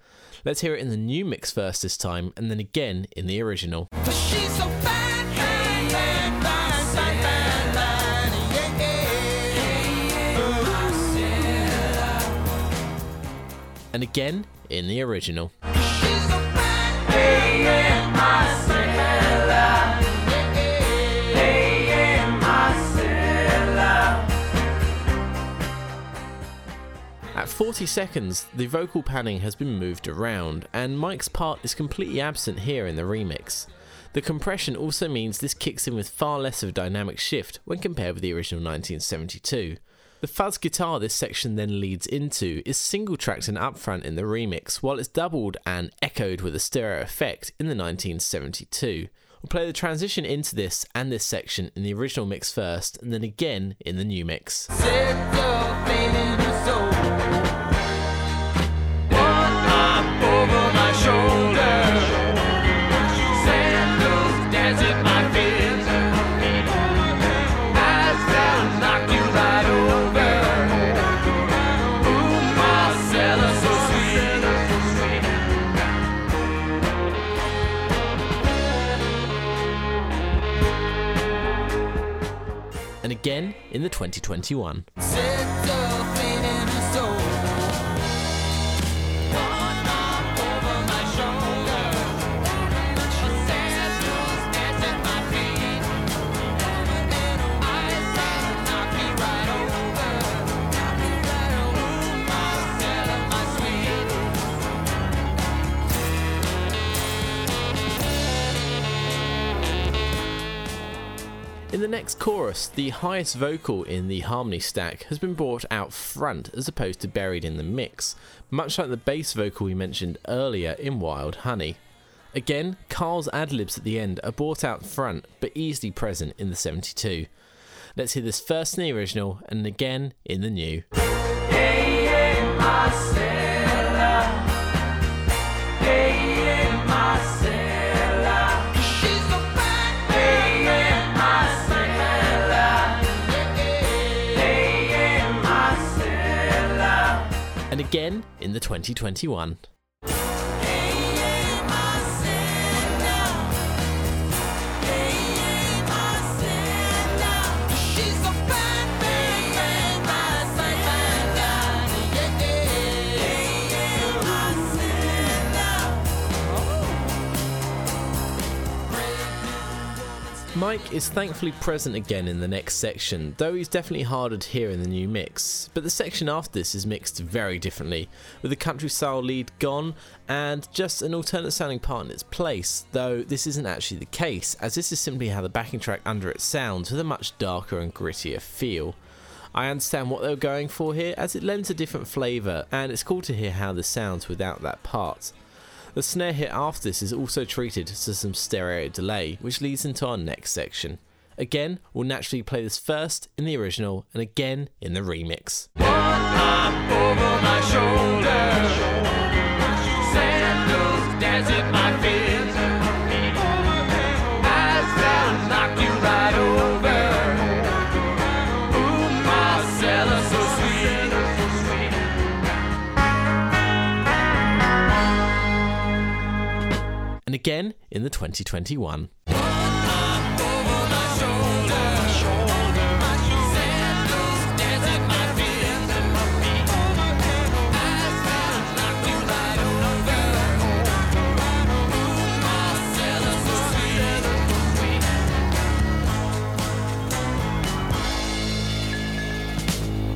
Let's hear it in the new mix first this time, and then again in the original. And again in the original. At 40 seconds, the vocal panning has been moved around, and Mike's part is completely absent here in the remix. The compression also means this kicks in with far less of a dynamic shift when compared with the original 1972. The fuzz guitar this section then leads into is single-tracked and upfront in the remix, while it's doubled and echoed with a stereo effect in the 1972. We'll play the transition into this and this section in the original mix first, and then again in the new mix. Again in the 2021. In the next chorus, the highest vocal in the harmony stack has been brought out front as opposed to buried in the mix, much like the bass vocal we mentioned earlier in Wild Honey. Again, Carl's ad-libs at the end are brought out front but easily present in the 72. Let's hear this first in the original and again in the new. Hey, hey, Marcella. Hey, hey, Marcella. Again in the 2021. Mike is thankfully present again in the next section, though he's definitely hardened here in the new mix, but the section after this is mixed very differently, with the country style lead gone and just an alternate sounding part in its place, though this isn't actually the case, as this is simply how the backing track under it sounds with a much darker and grittier feel. I understand what they were going for here, as it lends a different flavour, and it's cool to hear how this sounds without that part. The snare hit after this is also treated to some stereo delay, which leads into our next section. Again, we'll naturally play this first in the original and again in the remix. One arm over my shoulder, sandals dance at my feet, as they'll knock you right over. Ooh, Marcella, so sweet. And again in the 2021.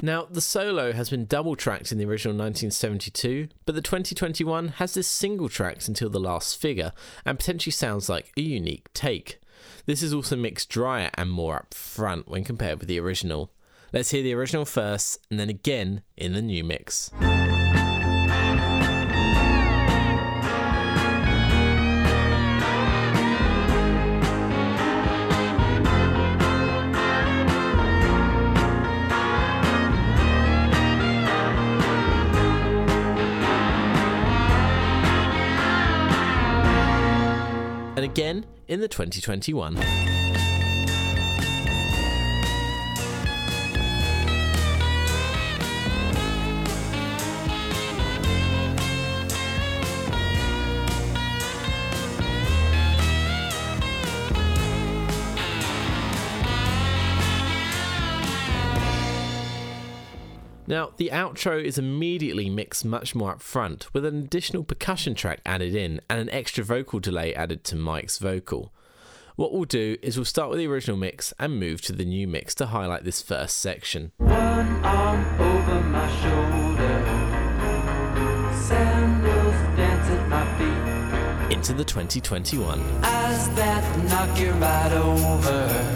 Now, the solo has been double-tracked in the original 1972, but the 2021 has this single-tracked until the last figure, and potentially sounds like a unique take. This is also mixed drier and more up front when compared with the original. Let's hear the original first, and then again in the new mix. and again in the 2021. Now, the outro is immediately mixed much more upfront, with an additional percussion track added in and an extra vocal delay added to Mike's vocal. What we'll do is we'll start with the original mix and move to the new mix to highlight this first section. One arm over my shoulder, sandals dance at my feet. Into the 2021. Eyes that knock you right over.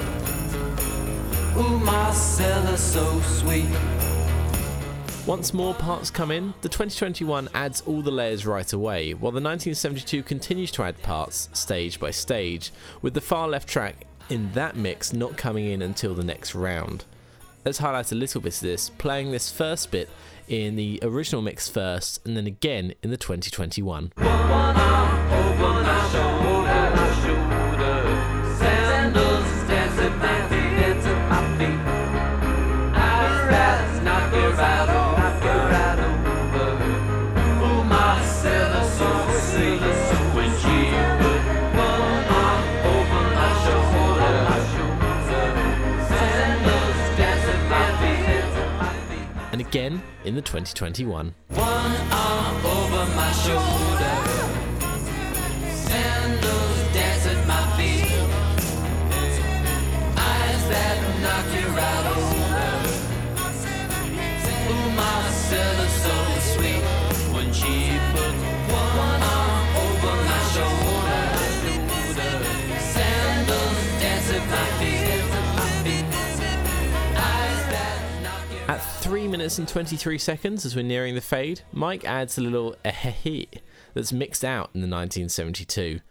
Ooh, Marcella's so sweet. Once more parts come in, the 2021 adds all the layers right away, while the 1972 continues to add parts stage by stage, with the far left track in that mix not coming in until the next round. Let's highlight a little bit of this, playing this first bit in the original mix first, and then again in the 2021. Again in the 2021. One arm over my shoulder, sandals dance at my feet, eyes that knock you right over. Ooh, Marcella, so sweet when she put one arm over my shoulder, sandals dance at my feet. At 3 minutes and 23 seconds, as we're nearing the fade, Mike adds a little ehehe that's mixed out in the 1972.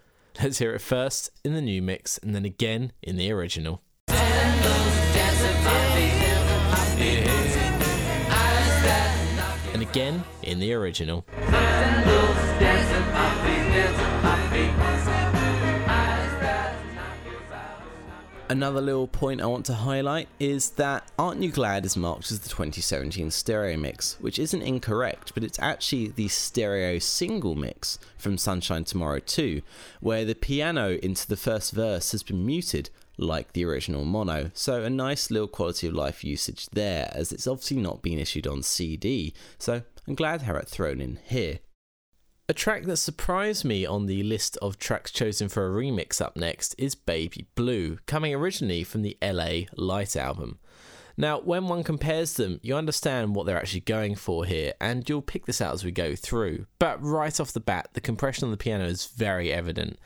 Let's hear it first in the new mix and then again in the original. And again in the original. Another little point I want to highlight is that Aren't You Glad is marked as the 2017 stereo mix, which isn't incorrect, but it's actually the stereo single mix from Sunshine Tomorrow 2, where the piano into the first verse has been muted like the original mono, so a nice little quality of life usage there, as it's obviously not been issued on CD, so I'm glad how it's thrown in here. A track that surprised me on the list of tracks chosen for a remix up next is Baby Blue, coming originally from the LA Light album. Now, when one compares them, you understand what they're actually going for here, and you'll pick this out as we go through. But right off the bat, the compression on the piano is very evident.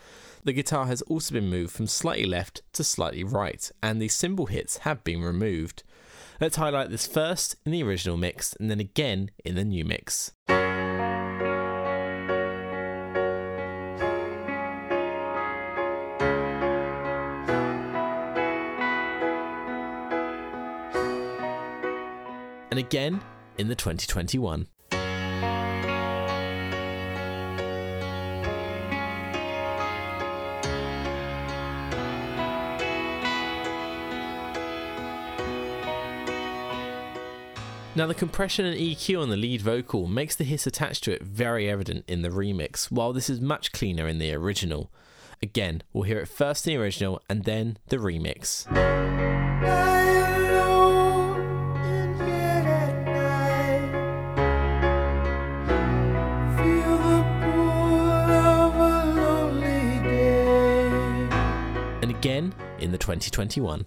The guitar has also been moved from slightly left to slightly right, and the cymbal hits have been removed. Let's highlight this first in the original mix, and then again in the new mix. And again in the 2021. Now, the compression and EQ on the lead vocal makes the hiss attached to it very evident in the remix, while this is much cleaner in the original. Again, we'll hear it first in the original and then the remix. Again in the 2021.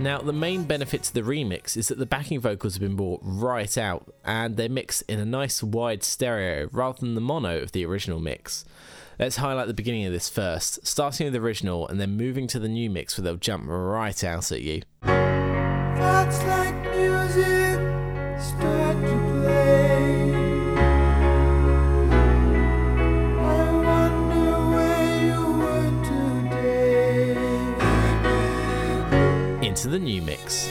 Now, the main benefit to the remix is that the backing vocals have been brought right out, and they're mixed in a nice wide stereo rather than the mono of the original mix. Let's highlight the beginning of this first, starting with the original and then moving to the new mix where they'll jump right out at you. That's like music, start to play. I wonder where you were today. the new mix.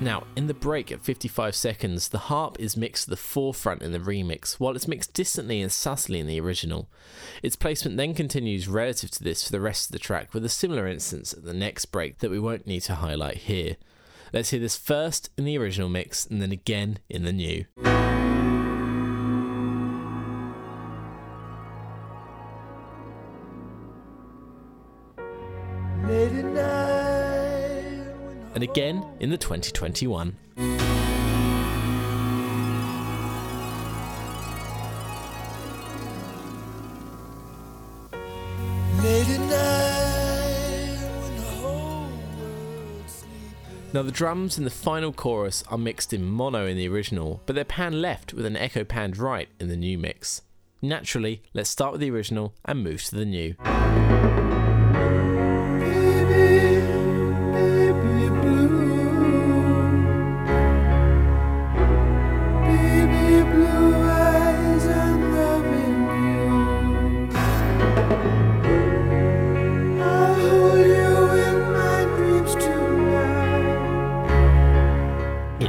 Now, in the break at 55 seconds, the harp is mixed to the forefront in the remix, while it's mixed distantly and subtly in the original. Its placement then continues relative to this for the rest of the track, with a similar instance at the next break that we won't need to highlight here. Let's hear this first in the original mix, and then again in the new. And again in the 2021. Now the drums in the final chorus are mixed in mono in the original, but they're panned left with an echo panned right in the new mix. Naturally, let's start with the original and move to the new.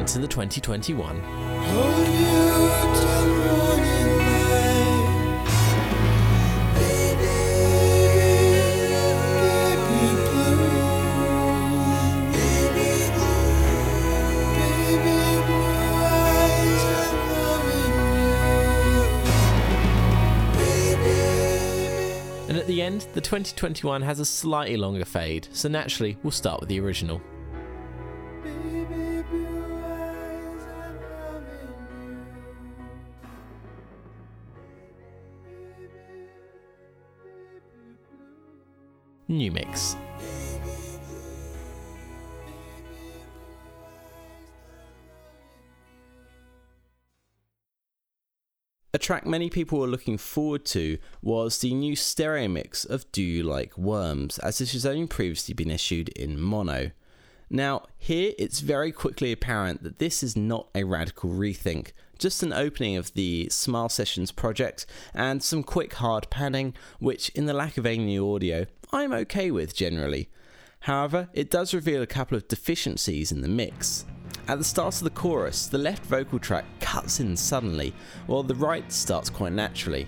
To the 2021. And at the end, the 2021 has a slightly longer fade, so naturally we'll start with the original. New mix. A track many people were looking forward to was the new stereo mix of Do You Like Worms, as this has only previously been issued in mono. Now, here it's very quickly apparent that this is not a radical rethink, just an opening of the Smile Sessions project and some quick hard panning, which in the lack of any new audio, I'm okay with generally. However, it does reveal a couple of deficiencies in the mix. At the start of the chorus, the left vocal track cuts in suddenly, while the right starts quite naturally.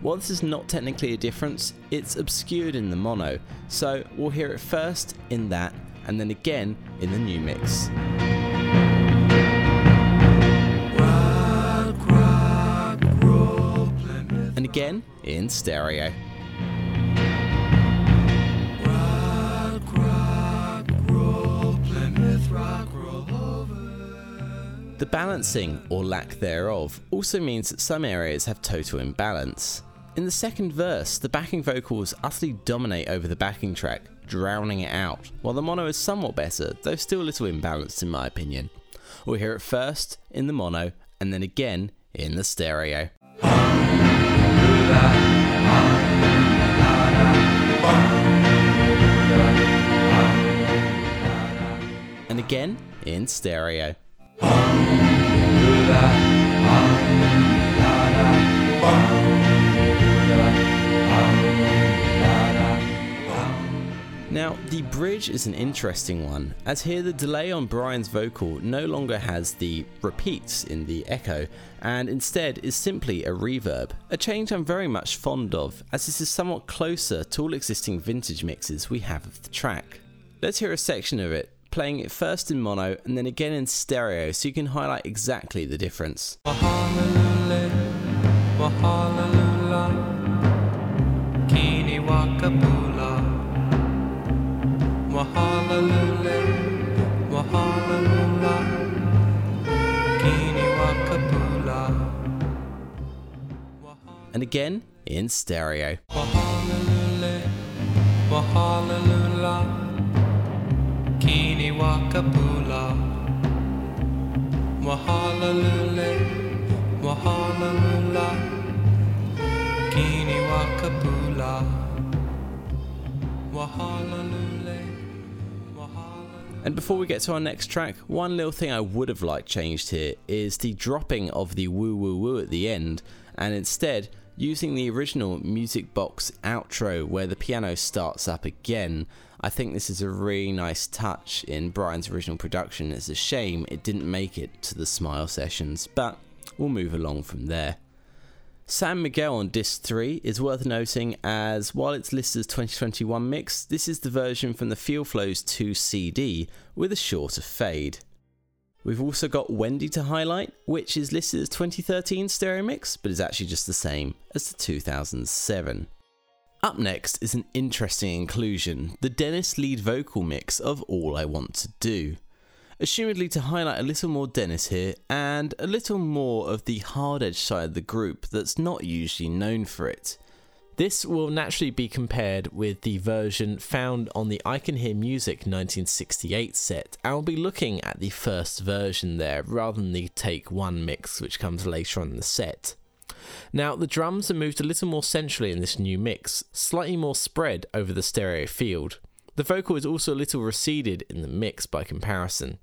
While this is not technically a difference, it's obscured in the mono, so we'll hear it first in that, and then again in the new mix. And again in stereo. The balancing, or lack thereof, also means that some areas have total imbalance. In the second verse, the backing vocals utterly dominate over the backing track, drowning it out, while the mono is somewhat better, though still a little imbalanced in my opinion. We'll hear it first in the mono, and then again in the stereo. And again in stereo. Now, the bridge is an interesting one, as here the delay on Brian's vocal no longer has the repeats in the echo, and instead is simply a reverb, a change I'm very much fond of, as this is somewhat closer to all existing vintage mixes we have of the track. Let's hear a section of it, playing it first in mono and then again in stereo so you can highlight exactly the difference. And again in stereo. And before we get to our next track, one little thing I would have liked changed here is the dropping of the woo woo woo at the end, and instead using the original Music Box outro where the piano starts up again. I think this is a really nice touch in Brian's original production. It's a shame it didn't make it to the Smile Sessions, but we'll move along from there. San Miguel on disc 3 is worth noting, as while it's listed as 2021 mix, this is the version from the Feel Flows 2 CD with a shorter fade. We've also got Wendy to highlight, which is listed as 2013 stereo mix, but is actually just the same as the 2007. Up next is an interesting inclusion, the Dennis lead vocal mix of All I Want to Do. Assumedly to highlight a little more Dennis here, and a little more of the hard edge side of the group that's not usually known for it. This will naturally be compared with the version found on the I Can Hear Music 1968 set, and we'll be looking at the first version there rather than the Take 1 mix which comes later on in the set. Now, the drums are moved a little more centrally in this new mix, slightly more spread over the stereo field. The vocal is also a little receded in the mix by comparison.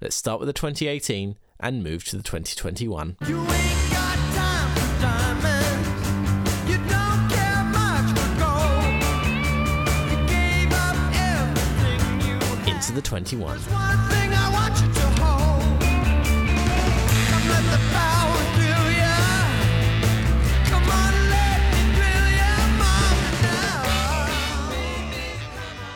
Let's start with the 2018 and move to the 2021. You ain't got time for diamonds. You don't care much for gold. You gave up everything you had. Into the 21. There's one thing I want you to hold. Come let the power do.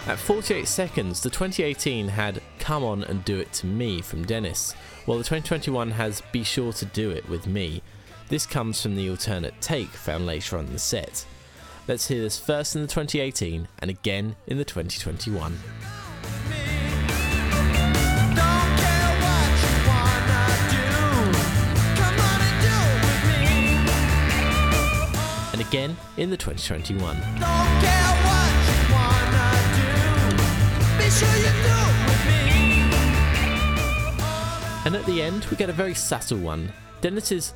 At 48 seconds, the 2018 had Come On and Do It To Me from Dennis, while the 2021 has Be Sure To Do It With Me. This comes from the alternate take found later on in the set. Let's hear this first in the 2018 and again in the 2021. And again in the 2021. And at the end, we get a very subtle one. Dennis's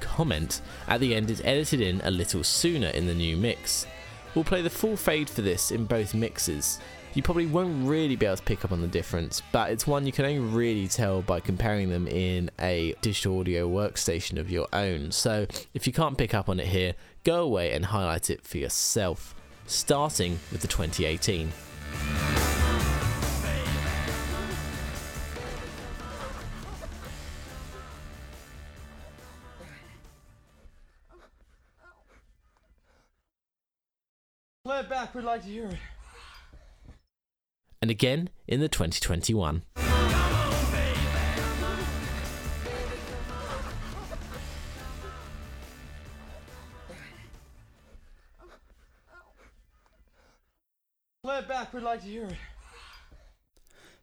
comment at the end is edited in a little sooner in the new mix. We'll play the full fade for this in both mixes. You probably won't really be able to pick up on the difference, but it's one you can only really tell by comparing them in a digital audio workstation of your own. So if you can't pick up on it here, go away and highlight it for yourself, starting with the 2018. Play it back, we'd like to hear it. And again in the 2021. Play it back, we'd like to hear it.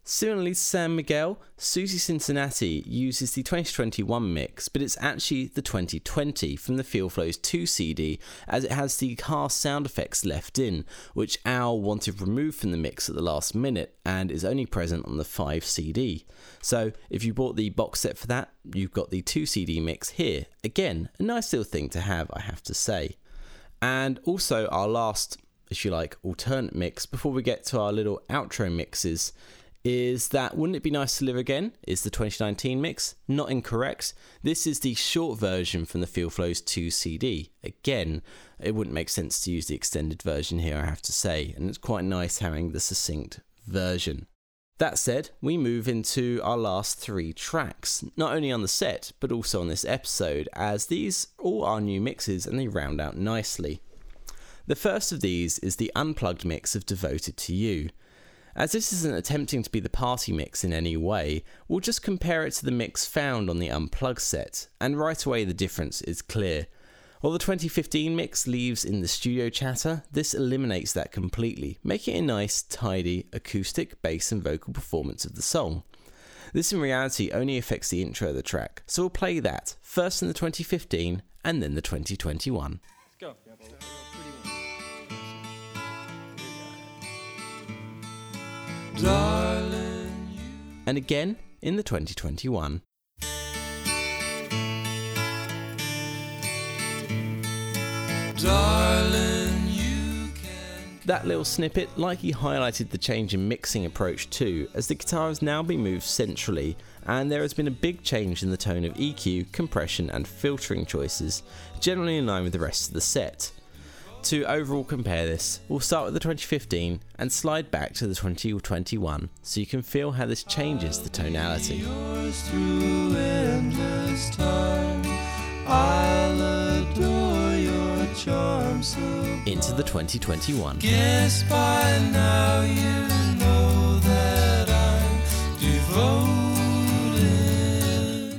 Similarly to San Miguel, Susie Cincinnati uses the 2021 mix, but it's actually the 2020 from the Feel Flows 2 CD, as it has the car sound effects left in, which Al wanted removed from the mix at the last minute and is only present on the 5 CD. So if you bought the box set for that, you've got the 2 CD mix here. Again, a nice little thing to have, I have to say. And also our last, if you like, alternate mix before we get to our little outro mixes is that Wouldn't It Be Nice to Live Again is the 2019 mix. Not incorrect. This is the short version from the Feel Flows 2 CD. Again, it wouldn't make sense to use the extended version here, I have to say, and it's quite nice having the succinct version. That said, we move into our last 3 tracks, not only on the set, but also on this episode, as these all are new mixes and they round out nicely. The first of these is the Unplugged mix of Devoted to You. As this isn't attempting to be the party mix in any way, we'll just compare it to the mix found on the Unplugged set, and right away the difference is clear. While the 2015 mix leaves in the studio chatter, this eliminates that completely, making it a nice, tidy, acoustic, bass and vocal performance of the song. This in reality only affects the intro of the track, so we'll play that, first in the 2015 and then the 2021. Let's go. And again in the 2021. Darlin', you can with that little snippet, Likey highlighted the change in mixing approach too, as the guitar has now been moved centrally, and there has been a big change in the tone of EQ, compression and filtering choices, generally in line with the rest of the set. To overall compare this, we'll start with the 2015 and slide back to the 2021 so you can feel how this changes the tonality. Into the 2021. Guess by now you know that I'm devoted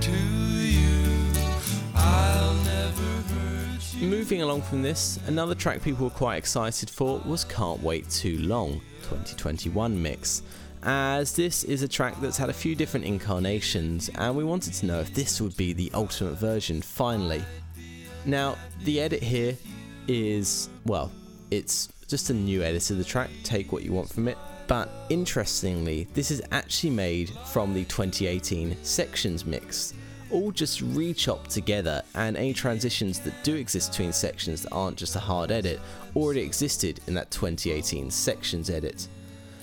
to you. I'll never hurt you. Moving along from this, another track people were quite excited for was Can't Wait Too Long, 2021 mix, as this is a track that's had a few different incarnations and we wanted to know if this would be the ultimate version finally. Now, the edit here is, well, it's just a new edit of the track, take what you want from it, but interestingly, this is actually made from the 2018 sections mix, all just re-chopped together, and any transitions that do exist between sections that aren't just a hard edit already existed in that 2018 sections edit.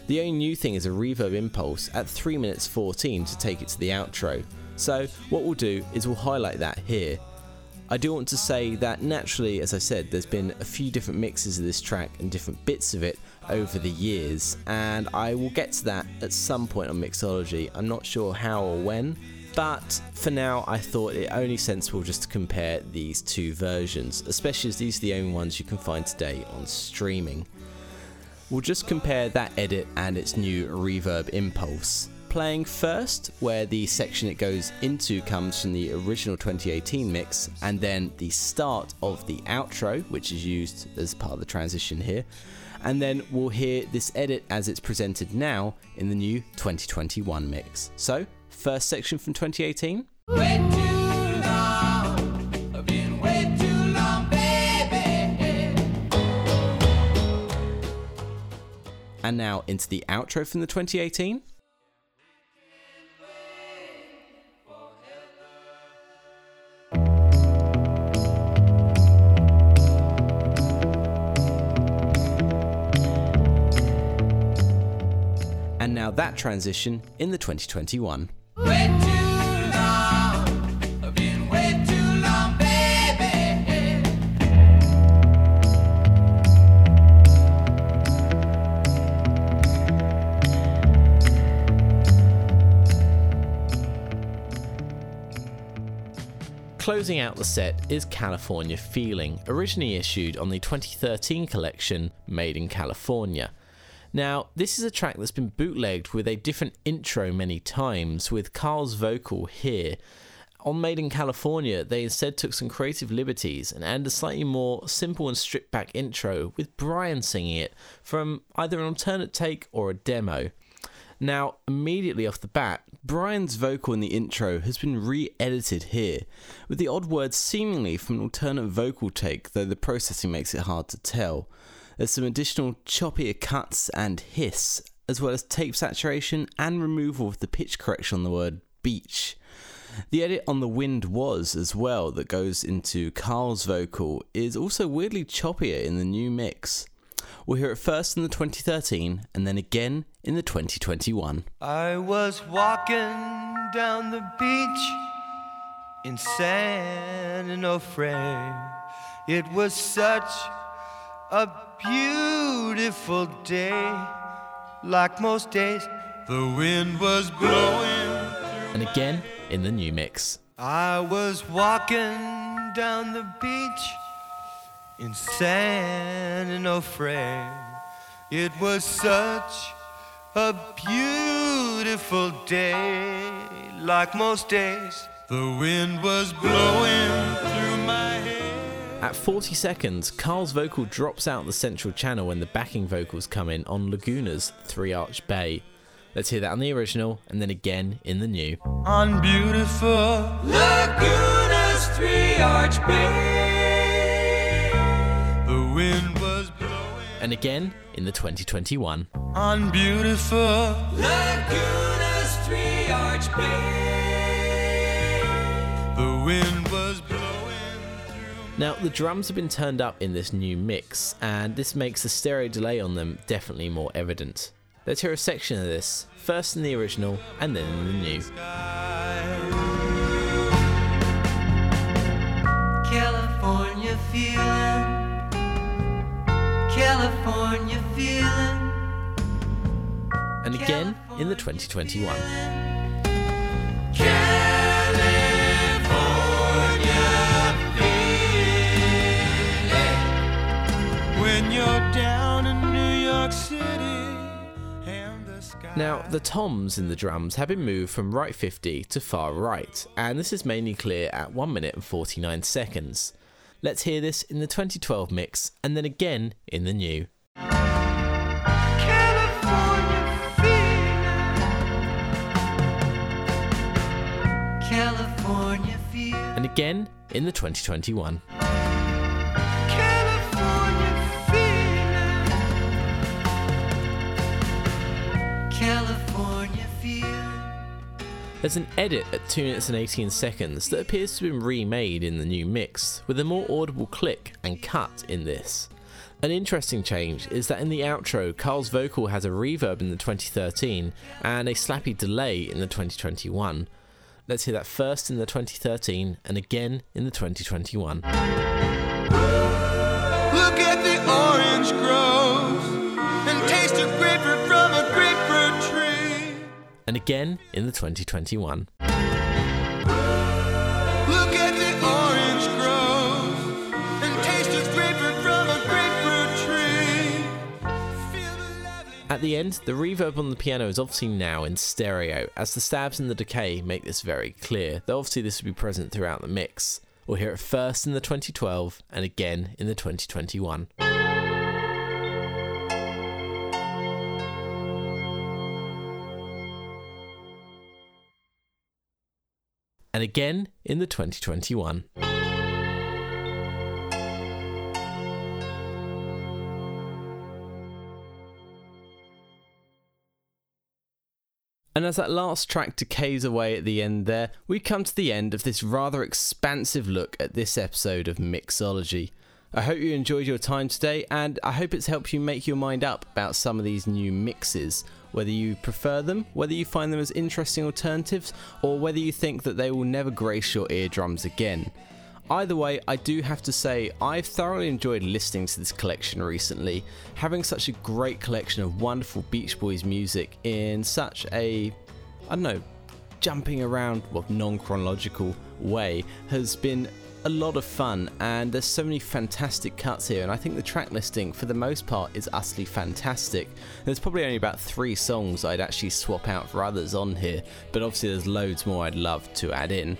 The only new thing is a reverb impulse at 3 minutes 14 to take it to the outro, so what we'll do is we'll highlight that here. I do want to say that naturally, as I said, there's been a few different mixes of this track and different bits of it over the years, and I will get to that at some point on Mixology. I'm not sure how or when, but for now I thought it only sensible just to compare these two versions, especially as these are the only ones you can find today on streaming. We'll just compare that edit and its new reverb impulse. Playing first, where the section it goes into comes from the original 2018 mix, and then the start of the outro, which is used as part of the transition here, and then we'll hear this edit as it's presented now in the new 2021 mix. So, first section from 2018. Way too long. I've been way too long, baby. And now into the outro from the 2018. And now that transition in the 2021. Way too long. I've been way too long, baby. Closing out the set is California Feeling, originally issued on the 2013 collection Made in California. Now, this is a track that's been bootlegged with a different intro many times, with Carl's vocal here. On Made in California, they instead took some creative liberties and added a slightly more simple and stripped back intro, with Brian singing it from either an alternate take or a demo. Now, immediately off the bat, Brian's vocal in the intro has been re-edited here, with the odd words seemingly from an alternate vocal take, though the processing makes it hard to tell. There's some additional choppier cuts and hiss, as well as tape saturation and removal of the pitch correction on the word beach. The edit on The Wind Was, as well, that goes into Carl's vocal, is also weirdly choppier in the new mix. We'll hear it first in the 2013, and then again in the 2021. I was walking down the beach in San Onofre. It was such a beautiful day, like most days. The wind was blowing. And again in the new mix. I was walking down the beach in San Onofre. It was such a beautiful day, like most days. The wind was blowing through my hair. At 40 seconds, Carl's vocal drops out the central channel when the backing vocals come in on Laguna's Three Arch Bay. Let's hear that on the original and then again in the new. On beautiful Laguna's Three Arch Bay, the wind was blowing. And again in the 2021. On beautiful Laguna's Three Arch Bay, the wind was blowing through. Now, the drums have been turned up in this new mix, and this makes the stereo delay on them definitely more evident. Let's hear a section of this, first in the original and then in the new. California feeling, California feeling. And again in the 2021. California feeling. When you're down in New York City and the sky. Now, the toms in the drums have been moved from right 50 to far right, and this is mainly clear at 1 minute and 49 seconds. Let's hear this in the 2012 mix and then again in the new. And again in the 2021. California feeling. California feeling. There's an edit at 2 minutes and 18 seconds that appears to have been remade in the new mix, with a more audible click and cut in this. An interesting change is that in the outro, Carl's vocal has a reverb in the 2013 and a slappy delay in the 2021. Let's hear that first in the 2013 and again in the 2021. Look at the orange groves and taste a grapefruit from a grapefruit tree. And again in the 2021. Look at the orange groves and taste a grapefruit from a grapefruit tree. At the end, the reverb on the piano is obviously now in stereo, as the stabs and the decay make this very clear, though obviously this will be present throughout the mix. We'll hear it first in the 2012 and again in the 2021. And again in the 2021. And as that last track decays away at the end there, we come to the end of this rather expansive look at this episode of Mixology. I hope you enjoyed your time today, and I hope it's helped you make your mind up about some of these new mixes, whether you prefer them, whether you find them as interesting alternatives, or whether you think that they will never grace your eardrums again. Either way, I do have to say I've thoroughly enjoyed listening to this collection recently. Having such a great collection of wonderful Beach Boys music in such a, jumping around, non-chronological way has been a lot of fun, and there's so many fantastic cuts here, and I think the track listing for the most part is utterly fantastic. There's probably only about 3 songs I'd actually swap out for others on here, but obviously there's loads more I'd love to add in.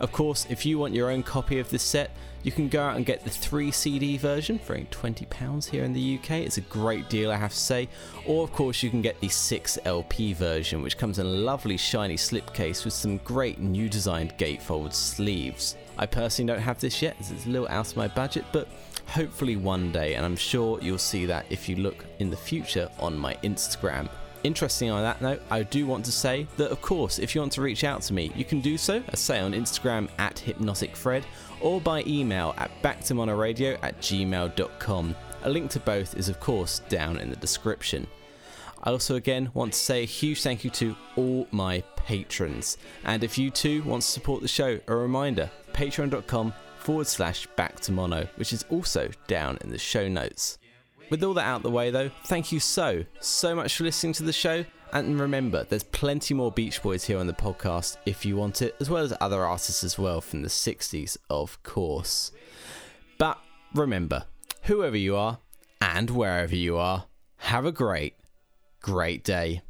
Of course, if you want your own copy of this set, you can go out and get the 3 CD version for only £20 here in the UK. It's a great deal, I have to say. Or, of course, you can get the 6 LP version, which comes in a lovely shiny slipcase with some great new designed gatefold sleeves. I personally don't have this yet, as it's a little out of my budget, but hopefully one day, and I'm sure you'll see that if you look in the future on my Instagram. Interesting on that note, I do want to say that, of course, if you want to reach out to me, you can do so, as say on Instagram at hypnoticfred or by email at backtomonoradio@gmail.com. A link to both is, of course, down in the description. I also again want to say a huge thank you to all my patrons. And if you too want to support the show, a reminder, patreon.com/backtomono, which is also down in the show notes. With all that out the way though, thank you so much for listening to the show, and remember, there's plenty more Beach Boys here on the podcast if you want it, as well as other artists as well from the 60s, of course. But remember, whoever you are, and wherever you are, have a great, great day.